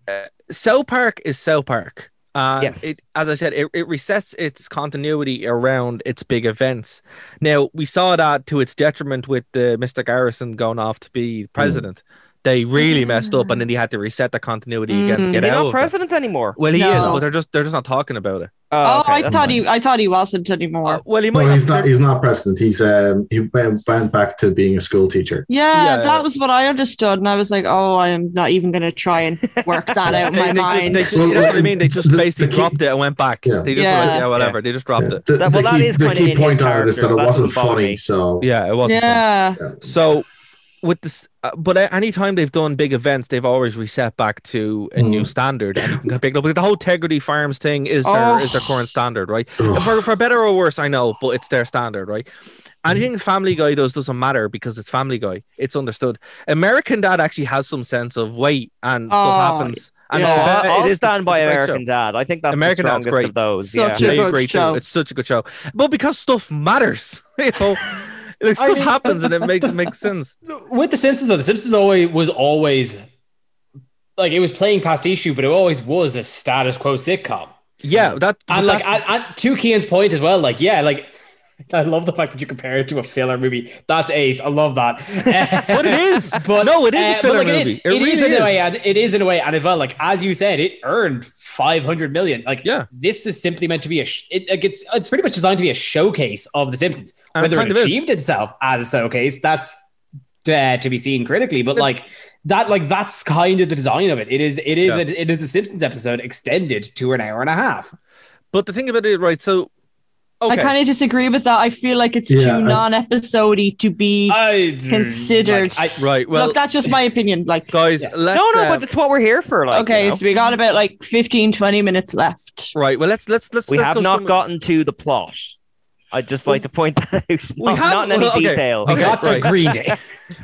uh, South Park is South Park. And yes. it, as I said, it, it resets its continuity around its big events. Now, we saw that to its detriment with the uh, Mister Garrison going off to be president. Mm. They really messed up, and then he had to reset the continuity mm. again. To get is he out not president it. anymore? Well, he no. is, but they're just they're just not talking about it. Oh, okay, I thought fine. he I thought he wasn't anymore. Uh, well, he might. Well, he's not. He's not president. He's um he went back to being a school teacher. Yeah, yeah, that was what I understood, and I was like, oh, I am not even going to try and work that out in my they, mind. They, they, well, you know what I mean? They just the, basically the key, dropped it and went back. Yeah, they just yeah. Like, yeah whatever. Yeah. They just dropped yeah. it. The, the, well, the key, the key point out is that it wasn't funny. So yeah, it wasn't. Yeah, so. With this, uh, but any time they've done big events, they've always reset back to a mm. new standard, and you can get picked up. Like the whole Tegrity Farms thing is their oh. is their current standard, right? For for better or worse, I know, but it's their standard, right? Anything Family Guy does doesn't matter because it's Family Guy; it's understood. American Dad actually has some sense of weight, and oh. stuff happens, And yeah, I'll, I'll it is stand the, by American Dad. I think that's American the strongest of those. Such yeah. a I agree good show. Too. It's such a good show. But because stuff matters, you know, like stuff I mean, happens and it makes it makes sense. With The Simpsons, though, The Simpsons always was always like it was playing past issue, but it always was a status quo sitcom. Yeah, that and like I, I, to Cian's point as well. Like, yeah, like. I love the fact that you compare it to a filler movie. That's ace. I love that. But it is. But no, it is uh, a filler like it movie. Is, it, it really is, in is. A way, and it is in a way, and as well, like as you said, it earned five hundred million. Like, yeah. This is simply meant to be a. Sh- it, like, it's it's pretty much designed to be a showcase of The Simpsons. And whether it, it achieved is. itself as a showcase, that's uh, to be seen critically. But it, like that, like that's kind of the design of it. It is. It is. Yeah. A, it is a Simpsons episode extended to an hour and a half. But the thing about it, right? So. Okay. I kind of disagree with that. I feel like it's yeah, too non-episodey to be I, considered. Like, I, right. Well, look, that's just my opinion. Like, guys, yeah. let's, no, no, um, but that's what we're here for. Like, okay, you know? So we got about like fifteen, twenty minutes left. Right. Well, let's let's let's. We let's have go not somewhere. gotten to the plot. I'd just like to point that out. Not, we have, not in any well, okay. detail. We okay, got right. to Green Day.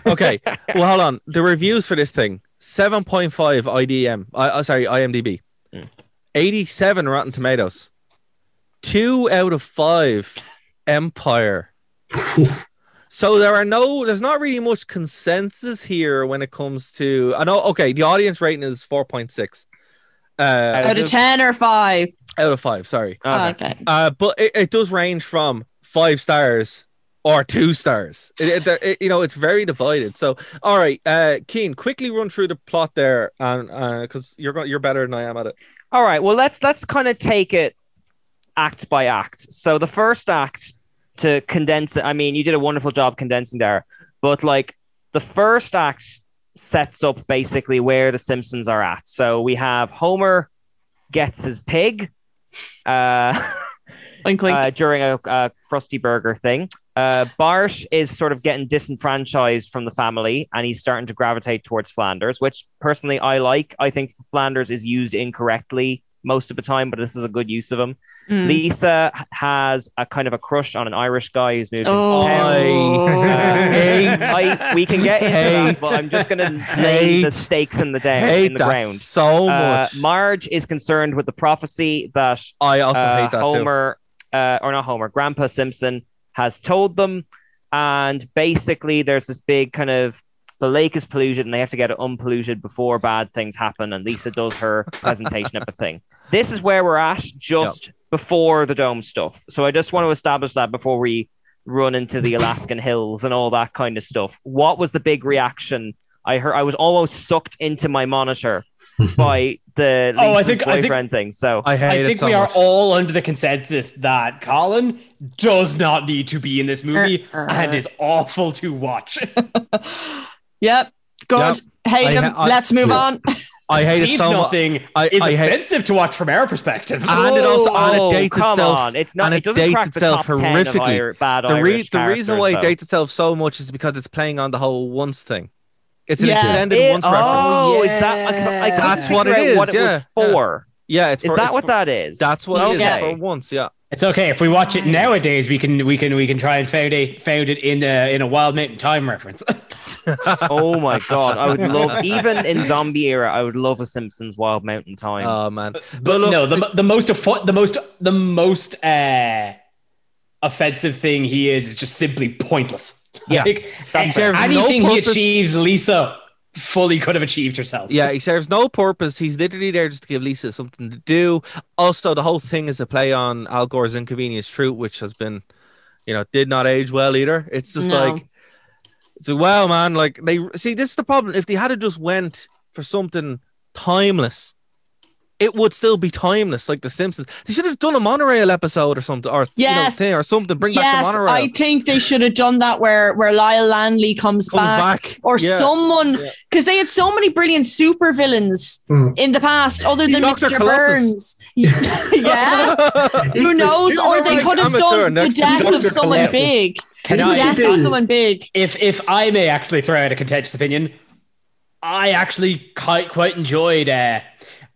Okay. Well, hold on. The reviews for this thing: seven point five I D M. I uh, sorry, I M D B. Mm. Eighty-seven Rotten Tomatoes. Two out of five Empire. So there are no, there's not really much consensus here when it comes to, I know, okay, the audience rating is four point six. Uh, out of ten or five? Out of five, sorry. Okay. okay. Uh, but it, it does range from five stars or two stars. It, it, it, you know, it's very divided. So, all right, uh, Cian, quickly run through the plot there and uh, because you're, you're better than I am at it. All right, well, let's let's kind of take it act by act. So the first act, to condense it, I mean, you did a wonderful job condensing there, but like the first act sets up basically where the Simpsons are at. So we have Homer gets his pig uh, link, link. uh during a, a Krusty Burger thing. Uh, Bart is sort of getting disenfranchised from the family and he's starting to gravitate towards Flanders, which personally I like. I think Flanders is used incorrectly most of the time, but this is a good use of him. Mm. Lisa has a kind of a crush on an Irish guy who's moved oh, to town. I, uh, I, we can get into that, but I'm just going to lay the stakes in the down in the ground. So much. Uh, Marge is concerned with the prophecy that I also uh, hate that Homer, too. Uh, or not Homer, Grandpa Simpson has told them, and basically there's this big kind of. The lake is polluted and they have to get it unpolluted before bad things happen. And Lisa does her presentation of the thing. This is where we're at just yep. before the dome stuff. So I just want to establish that before we run into the Alaskan hills and all that kind of stuff. What was the big reaction? I heard I was almost sucked into my monitor by the Lisa's oh, I think, boyfriend I think, thing. So I, I think so we much. are all under the consensus that Colin does not need to be in this movie and is awful to watch. Yep. Good. Yep. Hate him. I, I, Let's move yeah. on. I hate it so nothing. much. I, it's I offensive hate... to watch from our perspective. And oh, it also and it dates come itself. On. It's not, and it doesn't dates crack itself the top horrifically. ten of Ir- bad the, re- the reason why it though. dates itself so much is because it's playing on the whole once thing. It's an yeah. extended it, once oh, reference. Oh, yeah. is that? I, I That's what it is. What it yeah. was for. Yeah, yeah it's. Is for, that it's what for, that is? That's what it is. For once, yeah. It's okay if we watch it nowadays. We can we can we can try and found it found it in a in a Wild Mountain Time reference. Oh my god! I would love even in zombie era. I would love a Simpsons Wild Mountain Time. Oh man! But, but look, no, the the most the most the most uh, offensive thing he is is just simply pointless. Yeah, like, anything no he achieves, Lisa fully could have achieved herself. Yeah, he serves no purpose. He's literally there just to give Lisa something to do. Also, the whole thing is a play on Al Gore's Inconvenience Truth, which has been, you know, did not age well either. It's just no. like, it's like, wow, man. Like, they see, this is the problem. If they had just went for something timeless, it would still be timeless, like The Simpsons. They should have done a monorail episode or something, or yes. you know, or something. Bring yes, back the monorail. I think they should have done that where where Lyle Landley comes, comes back, back, or yeah. someone, because yeah. they had so many brilliant supervillains mm. in the past, other than Mister Burns. yeah, who knows? Or they could have done the death of someone big. The death of someone big. If if I may actually throw out a contentious opinion, I actually quite quite enjoyed. Uh,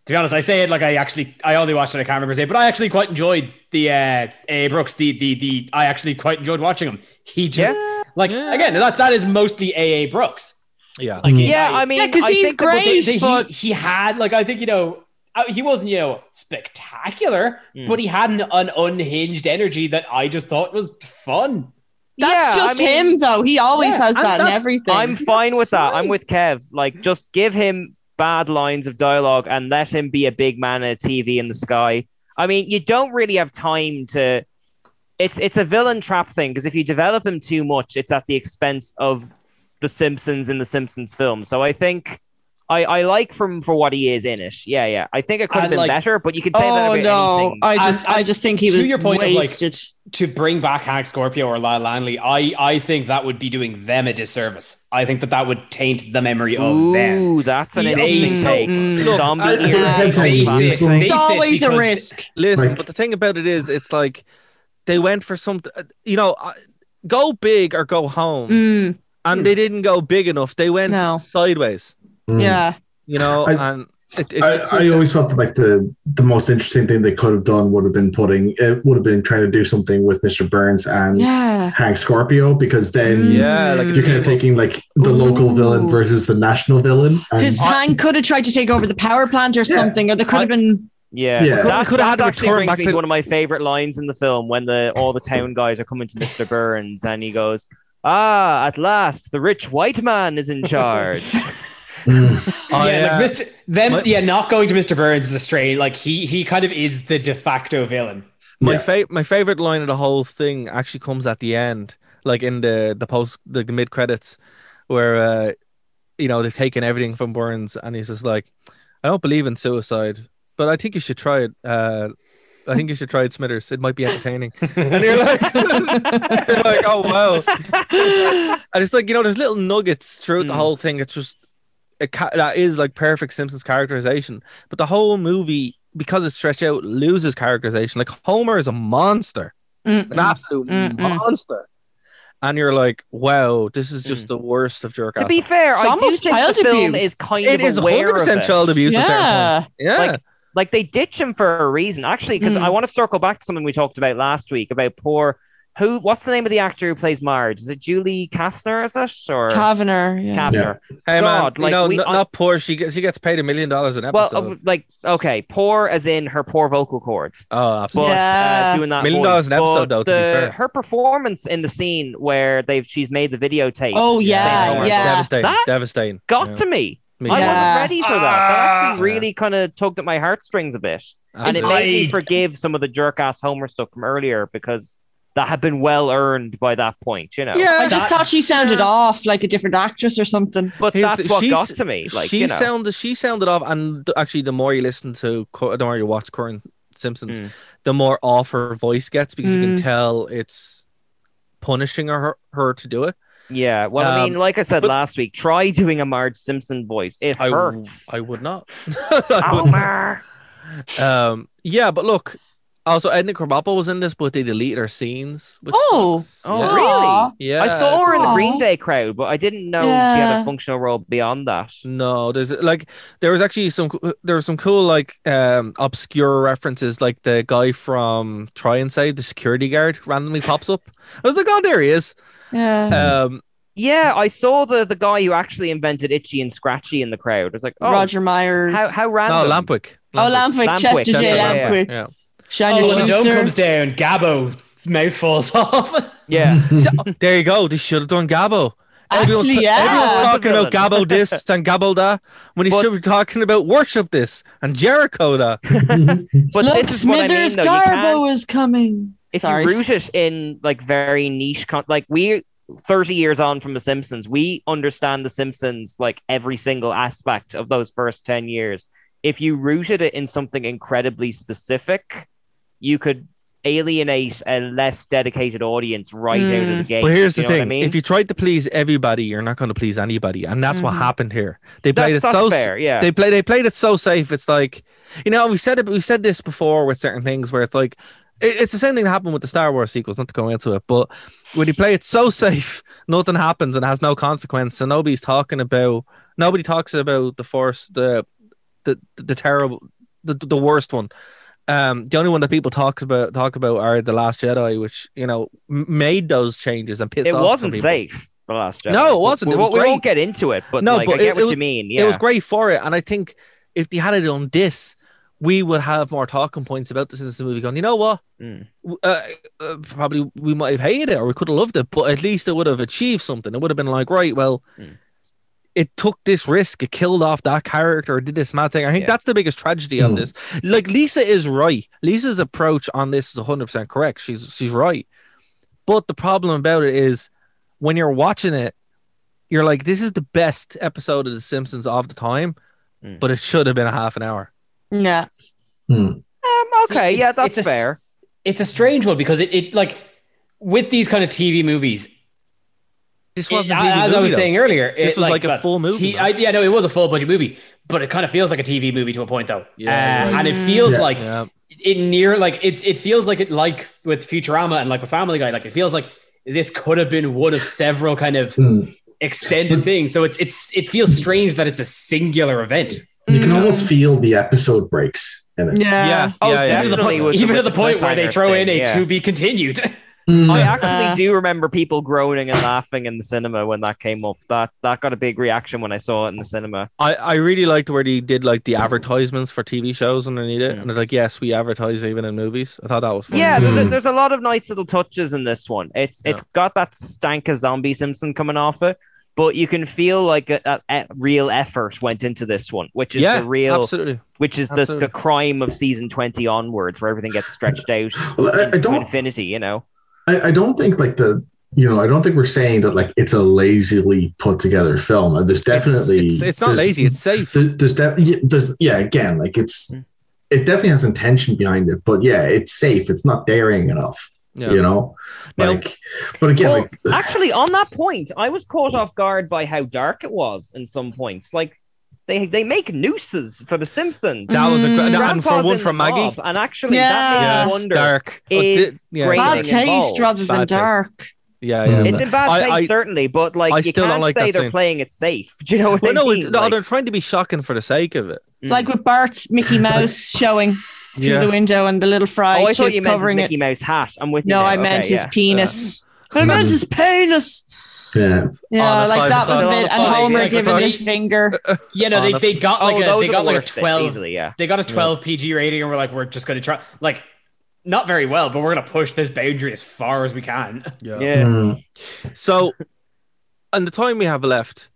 To be honest, I say it like I actually, I only watched it, I can't remember saying, but I actually quite enjoyed the uh, A. Brooks, the, the, the, I actually quite enjoyed watching him. He just, yeah. like, yeah. again, that that is mostly A A Brooks. Yeah. Like, yeah, I, I mean, yeah, because he's great. The, the, but he, he had, like, I think, you know, he wasn't, you know, spectacular, mm. but he had an, an unhinged energy that I just thought was fun. That's yeah, just I mean, him, though. He always yeah, has that in everything. I'm fine that's with that. Fine. I'm with Kev. Like, just give him bad lines of dialogue and let him be a big man at a T V in the sky. I mean, you don't really have time to... It's it's a villain trap thing, because if you develop him too much, it's at the expense of The Simpsons in The Simpsons film. So I think... I, I like from for what he is in it. Yeah, yeah. I think it could have been like, better, but you could say oh, that about no. anything. I just, and, and I just think he to was your point wasted. Of like, to bring back Hank Scorpio or Lyle Landley, I, I think that would be doing them a disservice. I think that that would taint the memory of Ooh, them. Ooh, that's an interesting take. Look, Zombie uh, it's, it's, it's always a risk. Listen, but the thing about it is, it's like they went for something. You know, go big or go home, mm. and mm. they didn't go big enough. They went no. sideways. Mm. Yeah, you know, I, and it, it, I, I always felt that, like, the the most interesting thing they could have done would have been putting it would have been trying to do something with Mister Burns and yeah. Hank Scorpio, because then yeah, like, you're kind of taking like the Ooh. local villain versus the national villain. Because Hank could have tried to take over the power plant or yeah. something, or there could have been. Yeah, yeah. that, could have that actually brings me to one of my favorite lines in the film, when the all the town guys are coming to Mister Burns and he goes, "Ah, at last, the rich white man is in charge." Mm. Oh, yeah, yeah. Like Mister Then, my, yeah, not going to Mister Burns is a stray. Like he, he kind of is the de facto villain. My yeah. fa- my favorite line of the whole thing actually comes at the end, like in the the post the, the mid credits, where uh, you know they've taken everything from Burns, and he's just like, "I don't believe in suicide, but I think you should try it. Uh, I think you should try it, Smithers. It might be entertaining." And you're like, you're like, "Oh wow!" And it's like, you know, there's little nuggets throughout mm. the whole thing. It's just. Ca- that is like perfect Simpsons characterization, but the whole movie, because it's stretched out, loses characterization. Like Homer is a monster, Mm-mm. an absolute Mm-mm. monster, and you're like, wow, this is just Mm. the worst of jerk. To be fair, it's I almost do think child the abuse. Film is kind it of is aware of it. Child abuse. Yeah, at certain yeah. Like, like they ditch him for a reason, actually, because mm. I want to circle back to something we talked about last week about poor. Who? What's the name of the actor who plays Marge? Is it Julie Kavner? Is it or Kavner? Yeah. Kavner. Yeah. Hey God, man, like, you know, we, n- not poor. She gets she gets paid a million dollars an episode. Well, uh, like okay, poor as in her poor vocal cords. Oh, absolutely. But, yeah. uh, doing that million voice. Dollars an episode, but though. To the, be fair, her performance in the scene where they've she's made the videotape. Oh yeah, yeah. yeah. Devastating. That devastating. Got yeah. to me. me. I yeah. wasn't ready for that. That actually really yeah. kind of tugged at my heartstrings a bit, absolutely. And it made me forgive some of the jerk ass Homer stuff from earlier, because that had been well earned by that point, you know. Yeah, I just that, thought she sounded yeah. off like a different actress or something. But Here's that's the, what got to me. Like, she you know. sounded, she sounded off. And actually, the more you listen to, the more you watch current Simpsons, mm. the more off her voice gets, because mm. you can tell it's punishing her her to do it. Yeah, well, um, I mean, like I said but, last week, try doing a Marge Simpson voice. It I, hurts. I would not. Homer. um. Yeah, but look. Also, Edna Krabappel was in this, but they deleted her scenes. Oh, sucks. oh, yeah. really? Yeah, I saw her in the Green Day crowd, but I didn't know yeah. she had a functional role beyond that. No, there's like there was actually some there were some cool like um, obscure references, like the guy from Try and Save, the security guard, randomly pops up. I was like, oh, there he is. Yeah. Um, Yeah, I saw the, the guy who actually invented Itchy and Scratchy in the crowd. I was like, oh, Roger Myers. How how random? No, Lampwick. Lampwick. Oh, Lampwick. Lampwick. Chester J. Lampwick. Yeah. yeah. Shania oh, when the dome comes down, Gabo's mouth falls off. Yeah. So, there you go. They should have done Gabo. Everyone's, Actually, yeah. everyone's talking about Gabo this and Gabo that, when he but, should be talking about Worship this and Jericho that. But look, this is Smithers what I mean, Garbo can, is coming. If Sorry. you root it in like very niche, con- like we thirty years on from The Simpsons, we understand The Simpsons, like every single aspect of those first ten years. If you rooted it in something incredibly specific, you could alienate a less dedicated audience right mm. out of the gate. But here's you the thing. I mean? If you tried to please everybody, you're not going to please anybody. And that's mm. what happened here. They played that's, it that's so fair, yeah. They played they played it so safe. It's like, you know, we said it we said this before with certain things where it's like it, it's the same thing that happened with the Star Wars sequels, not to go into it, but when you play it so safe, nothing happens and has no consequence, and nobody's talking about nobody talks about the force the the the, the terrible the, the worst one. Um, the only one that people talk about talk about are The Last Jedi, which, you know, made those changes and pissed it off. It wasn't safe. The Last Jedi. No, it wasn't. It was we great. won't get into it, but no, like, but I get it, what it, you mean. Yeah. It was great for it, and I think if they had it on this, we would have more talking points about this in the movie. Going, you know what? Mm. Uh, uh, probably we might have hated it, or we could have loved it, but at least it would have achieved something. It would have been like, right, well, mm. it took this risk, it killed off that character, it did this mad thing. I think yeah. that's the biggest tragedy mm. on this. Like, Lisa is right. Lisa's approach on this is one hundred percent correct. She's she's right. But the problem about it is, when you're watching it, you're like, this is the best episode of The Simpsons of the time, mm. but it should have been a half an hour. Yeah. Hmm. Um, okay. It's, yeah, that's it's fair. A, it's a strange one because it, it like with these kind of T V movies. This wasn't it, a T V as movie, I was though. saying earlier. It, this was like, like a full movie. T- I, yeah, no, it was a full budget movie, but it kind of feels like a T V movie to a point, though. Yeah, uh, right. And it feels yeah. like yeah. it near like it. It feels like it like with Futurama and like with Family Guy. Like it feels like this could have been one of several kind of mm. extended things. So it's it's it feels strange that it's a singular event. You can almost feel the episode breaks in it. Yeah. yeah. Oh, yeah, yeah. Even, the point, even to the point where they throw in a yeah. to be continued. I actually uh, do remember people groaning and laughing in the cinema when that came up. That that got a big reaction when I saw it in the cinema. I, I really liked where they did like the advertisements for T V shows underneath it. Yeah. And they're like, yes, we advertise even in movies. I thought that was fun. Yeah, mm. there's, a, there's a lot of nice little touches in this one. It's yeah. It's got that stank of zombie Simpson coming off it. But you can feel like a, a, a real effort went into this one, which is yeah, the real, absolutely. which is the, the crime of season twenty onwards, where everything gets stretched out well, I, I to infinity. You know, I, I don't think like the you know I don't think we're saying that like it's a lazily put together film. There's definitely it's, it's, it's not lazy. It's safe. There, there's definitely there's yeah again like it's it definitely has intention behind it, but yeah, it's safe. It's not daring enough. Yeah. You know, like, now, but again, well, like, actually, on that point, I was caught off guard by how dark it was in some points. Like, they they make nooses for The Simpsons. That was a good mm. and for one from Maggie. Bob, and actually, yeah. that makes yes, wonder dark. Is oh, th- yeah. bad taste involved. rather than bad dark. Taste. Yeah, yeah, it's in bad I, taste I, certainly, but like, I you still can't don't like say they're scene. playing it safe. Do you know what well, I no, mean? No, like, they're trying to be shocking for the sake of it. Like mm. with Bart, Mickey Mouse showing. Through yeah. the window and the little fry. Oh, I thought you meant his Mickey Mouse hat. I'm with you. No, now. I meant okay, his yeah. penis. Yeah. I meant his penis. Yeah, yeah, like that was a bit. And Homer like giving the finger. Yeah, no, they they got like oh, a they got like a twelve. Easily, yeah. They got a twelve yeah. P G rating, and we're like, we're just gonna try like not very well, but we're gonna push this boundary as far as we can. Yeah. yeah. Mm. So, and the time we have left.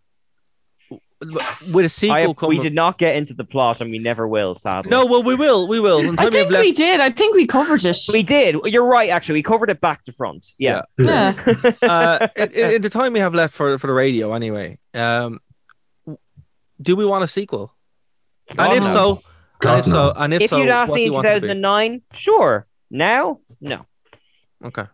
With a sequel, have, coming. We did not get into the plot, and we never will. Sadly, no. Well, we will. We will. I think we, we did. I think we covered it. We did. You're right. Actually, we covered it back to front. Yeah. yeah. yeah. uh, in, in the time we have left for for the radio, anyway, um, do we want a sequel? God and if no. so, God and if no. so, and if, if so, if you'd asked me in two thousand nine, sure. Now, no. Okay.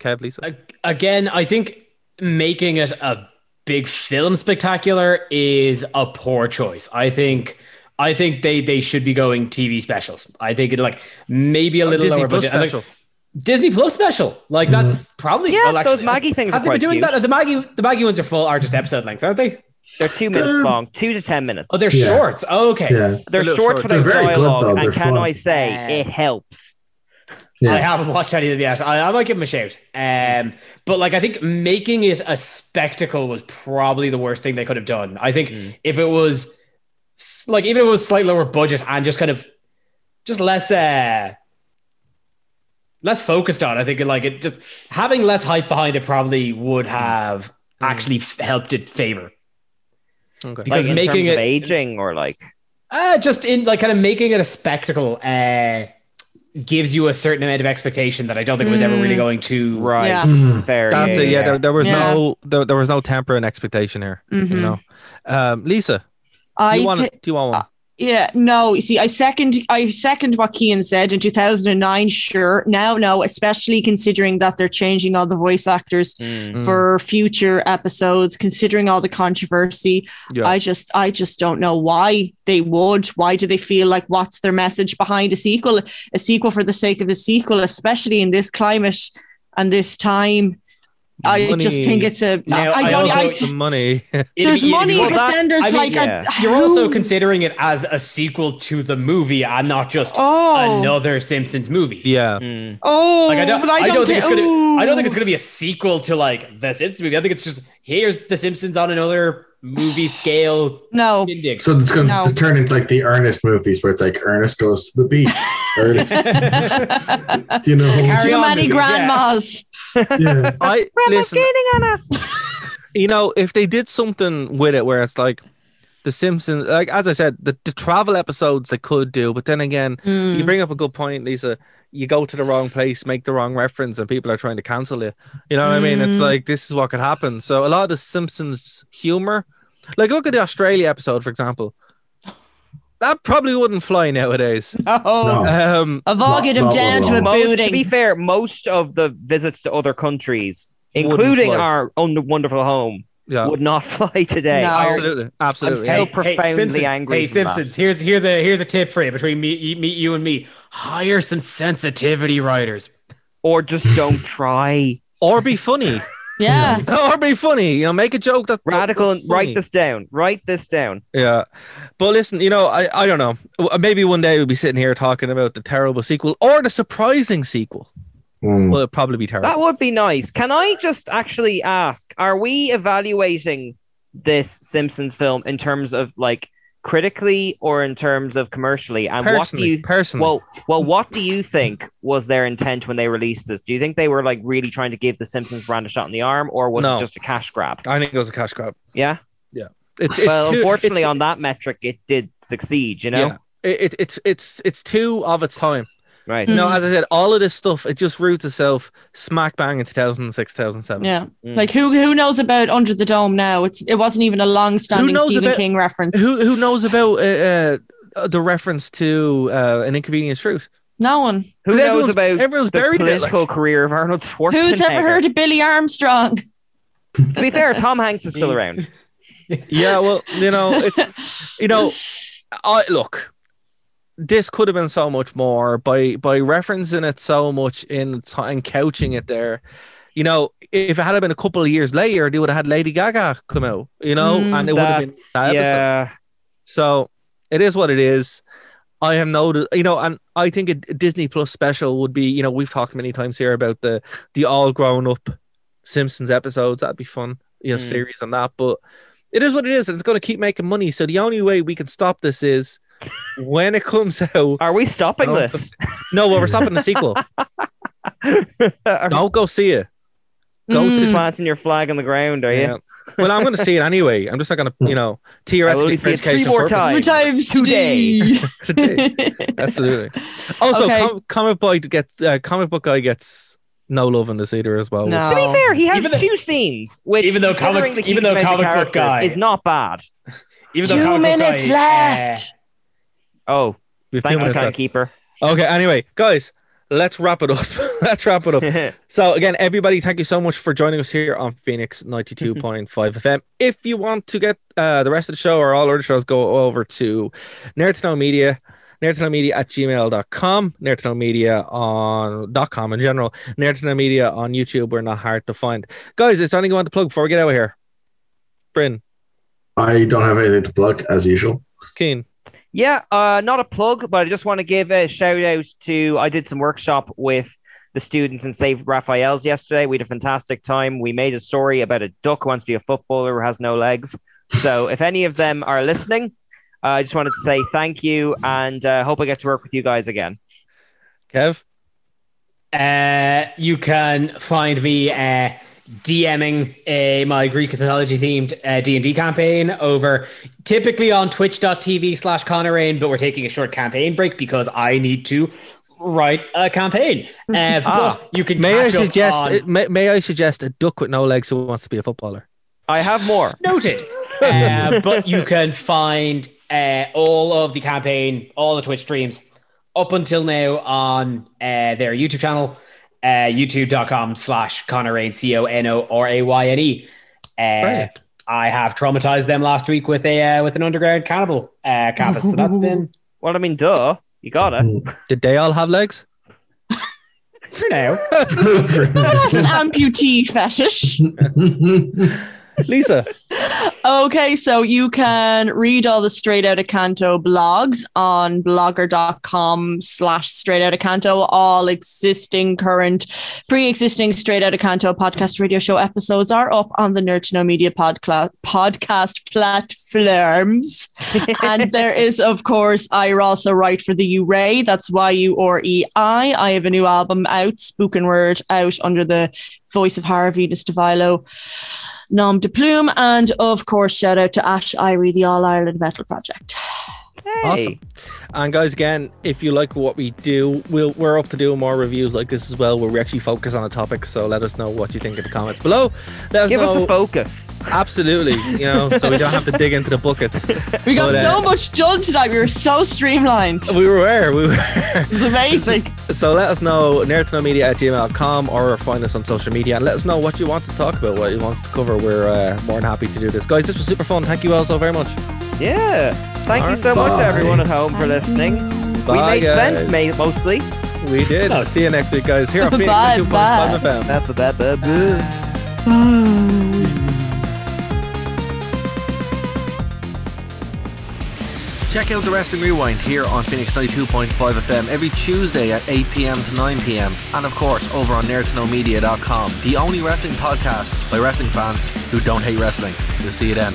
Kev, Lisa. I, again, I think making it a big film spectacular is a poor choice. I think I think they they should be going T V specials. I think it like maybe a little Disney lower Plus budget. Special. Like, Disney Plus special. Like mm-hmm. that's probably yeah, well, actually, those Maggie things have are they been doing cute. That? The Maggie the Maggie ones are full are just episode lengths, aren't they? They're two minutes they're... long, two to ten minutes. Oh, they're yeah. shorts. Oh, okay. Yeah. They're, they're shorts for their dialogue. Good, and can fun. I say yeah. it helps. Yeah. I haven't watched any of them yet. I, I might give them a shout. Um, but like, I think making it a spectacle was probably the worst thing they could have done. I think mm. if it was like, even if it was slightly lower budget and just kind of just less, uh, less focused on, I think like it just having less hype behind it probably would have mm. actually f- helped it favor. Okay. Because like making it aging or like, uh, just in like kind of making it a spectacle, uh, gives you a certain amount of expectation that I don't think mm. was ever really going to right. Yeah. Mm. Fair. That's yeah, it. Yeah, yeah. There, there was yeah. no there, there was no temper in expectation here. Mm-hmm. You know, um, Lisa, I do you want, t- do you want one? Uh, yeah, no. You see, I second. I second what Cian said in two thousand nine. Sure, now no, especially considering that they're changing all the voice actors mm-hmm. for future episodes. Considering all the controversy, yeah. I just, I just don't know why. They would. Why do they feel like what's their message behind a sequel? A sequel for the sake of a sequel, especially in this climate and this time. I money. just think it's a. Now, I don't. I, I t- money. There's be, money, but that, then there's I mean, like yeah. a, you're also considering it as a sequel to the movie, and not just oh. another Simpsons movie. Yeah. Mm. Oh, like I don't. But I, don't I don't think t- it's gonna. I don't think it's gonna be a sequel to like the Simpsons movie. I think it's just here's the Simpsons on another movie scale. No. Index. So it's gonna no. turn into like the Ernest movies, where it's like Ernest goes to the beach. Ernest. You know. Too many grandmas. Yeah. Yeah. I listen, on us. You know, if they did something with it where it's like the Simpsons, like as I said, the, the travel episodes they could do, but then again, mm. you bring up a good point, Lisa. You go to the wrong place, make the wrong reference, and people are trying to cancel it. You know what mm. I mean? It's like this is what could happen. So a lot of the Simpsons humor, like look at the Australia episode, for example. That probably wouldn't fly nowadays. Oh, no. um, I've argued him down to a building. To be fair, most of the visits to other countries, including our own wonderful home, yeah. would not fly today. No. Absolutely, absolutely. I'm so hey, profoundly hey, Simpsons, angry. Hey Simpsons, that. here's here's a here's a tip for you between me, me, you and me. Hire some sensitivity writers, or just don't try, or be funny. Yeah. yeah, or be funny. You know, make a joke that's radical. And write this down. Write this down. Yeah, but listen, you know, I, I don't know. Maybe one day we'll be sitting here talking about the terrible sequel or the surprising sequel. Mm. Well, it'd probably be terrible. That would be nice. Can I just actually ask? Are we evaluating this Simpsons film in terms of like critically or in terms of commercially? And personally, what do you personally? Well, well, what do you think was their intent when they released this? Do you think they were like really trying to give the Simpsons brand a shot in the arm, or was no. it just a cash grab? I think it was a cash grab. Yeah, yeah. It's, it's well, too, unfortunately, it's, on that metric, it did succeed. You know, yeah. it, it, it's it's it's too of its time. Right. Mm. You know, as I said, all of this stuff, it just roots itself smack bang in two thousand six, two thousand seven. Yeah. Mm. Like, who who knows about Under the Dome now? It's It wasn't even a long-standing Stephen about, King reference. Who who knows about uh, uh, the reference to uh, An Inconvenient Truth? No one. Who knows about everyone's the buried political it, like. career of Arnold Schwarzenegger? Who's ever heard of Billy Armstrong? To be fair, Tom Hanks is still around. Yeah, well, you know, it's, you know, I look... This could have been so much more by by referencing it so much in and couching it there. You know, if it had been a couple of years later, they would have had Lady Gaga come out, you know, mm, and it would have been that yeah. episode. So it is what it is. I have noticed, you know, and I think a Disney Plus special would be, you know, we've talked many times here about the the all grown up Simpsons episodes. That'd be fun, you know, mm. series on that. But it is what it is, and it's going to keep making money. So the only way we can stop this is. When it comes out, are we stopping no, this? No, well, we're stopping the sequel. Don't go see it. Go mm. to planting your flag on the ground, are yeah. you? Well, I'm going to see it anyway. I'm just not going to, you know, theoretically see it three more times. Three times today. today. Absolutely. Also, okay. com- comic boy gets uh, comic book guy gets no love in this either as well. No. Which... To be fair, he has though, two scenes, which even though comic even though comic book guy is not bad. Even though two minutes guy, left. Uh, oh, we've thank you, timekeeper. Okay, anyway, guys, let's wrap it up. let's wrap it up. So, again, everybody, thank you so much for joining us here on Phoenix ninety-two point five F M. If you want to get uh, the rest of the show or all other shows, go over to Nerd to Know Media. nerdtoknowmedia at gmail dot com, nerdtoknowmedia on dot com in general, nerdtoknowmedia on YouTube. We're not hard to find. Guys, it's only going to plug before we get out of here. Bryn. I don't have anything to plug, as usual. Cian. Yeah, uh, not a plug, but I just want to give a shout out to, I did some workshop with the students in Save Raphael's yesterday. We had a fantastic time. We made a story about a duck who wants to be a footballer who has no legs. So if any of them are listening, Uh, I just wanted to say thank you and uh, hope I get to work with you guys again. Kev? Uh, you can find me uh, DMing a, my Greek mythology-themed uh, D and D campaign over typically on twitch.tv slash Conorain, but we're taking a short campaign break because I need to write a campaign. Uh, ah, but you can may I suggest on... may, may I suggest a duck with no legs who wants to be a footballer? I have more. Noted. Uh, but you can find... Uh, all of the campaign, all the Twitch streams up until now on uh, their YouTube channel, uh, youtube.com slash Conorain, C O N O R A Y N E. Uh, I have traumatized them last week with a uh, with an underground cannibal uh, campus, so that's been... Well, I mean, duh, you got it. Did they all have legs? for now. That's an amputee fetish. Lisa. Okay, so you can read all the Straight Out of Canto blogs on blogger.com slash Straight Out of Canto. All existing, current, pre-existing Straight Out of Canto podcast radio show episodes are up on the Nerd to Know Media podcla- podcast platforms. And there is, of course, I also write for the U-Ray. That's Y U R E I. I have a new album out, Spoken Word, out under the voice of Horror, Venus de Vilo, nom de plume, and of course shout out to Ash Irie, the All Ireland Metal Project. Hey. Awesome. And guys, again, if you like what we do, we'll, we're up to doing more reviews like this as well, where we actually focus on a topic. So let us know what you think in the comments below. Let us give know. Us a focus. Absolutely. You know, so we don't have to dig into the buckets. We got but, uh, so much done tonight. We were so streamlined. We were. We were. It's amazing. So let us know, nerdtoknowmedia at gmail dot com, or find us on social media and let us know what you want to talk about, what you want to cover. We're uh, more than happy to do this. Guys, this was super fun. Thank you all so very much. Yeah. Thank all you so bye. Much, everyone at home, for listening. Bye, we made guys. Sense, mate, mostly. We did. Oh. See you next week, guys. Here on Phoenix ninety-two point five F M. That's that. That. Check out the Wrestling Rewind here on Phoenix ninety-two point five F M every Tuesday at eight p.m. to nine p.m. and of course over on nerd to know media dot com, the only wrestling podcast by wrestling fans who don't hate wrestling. We'll see you then.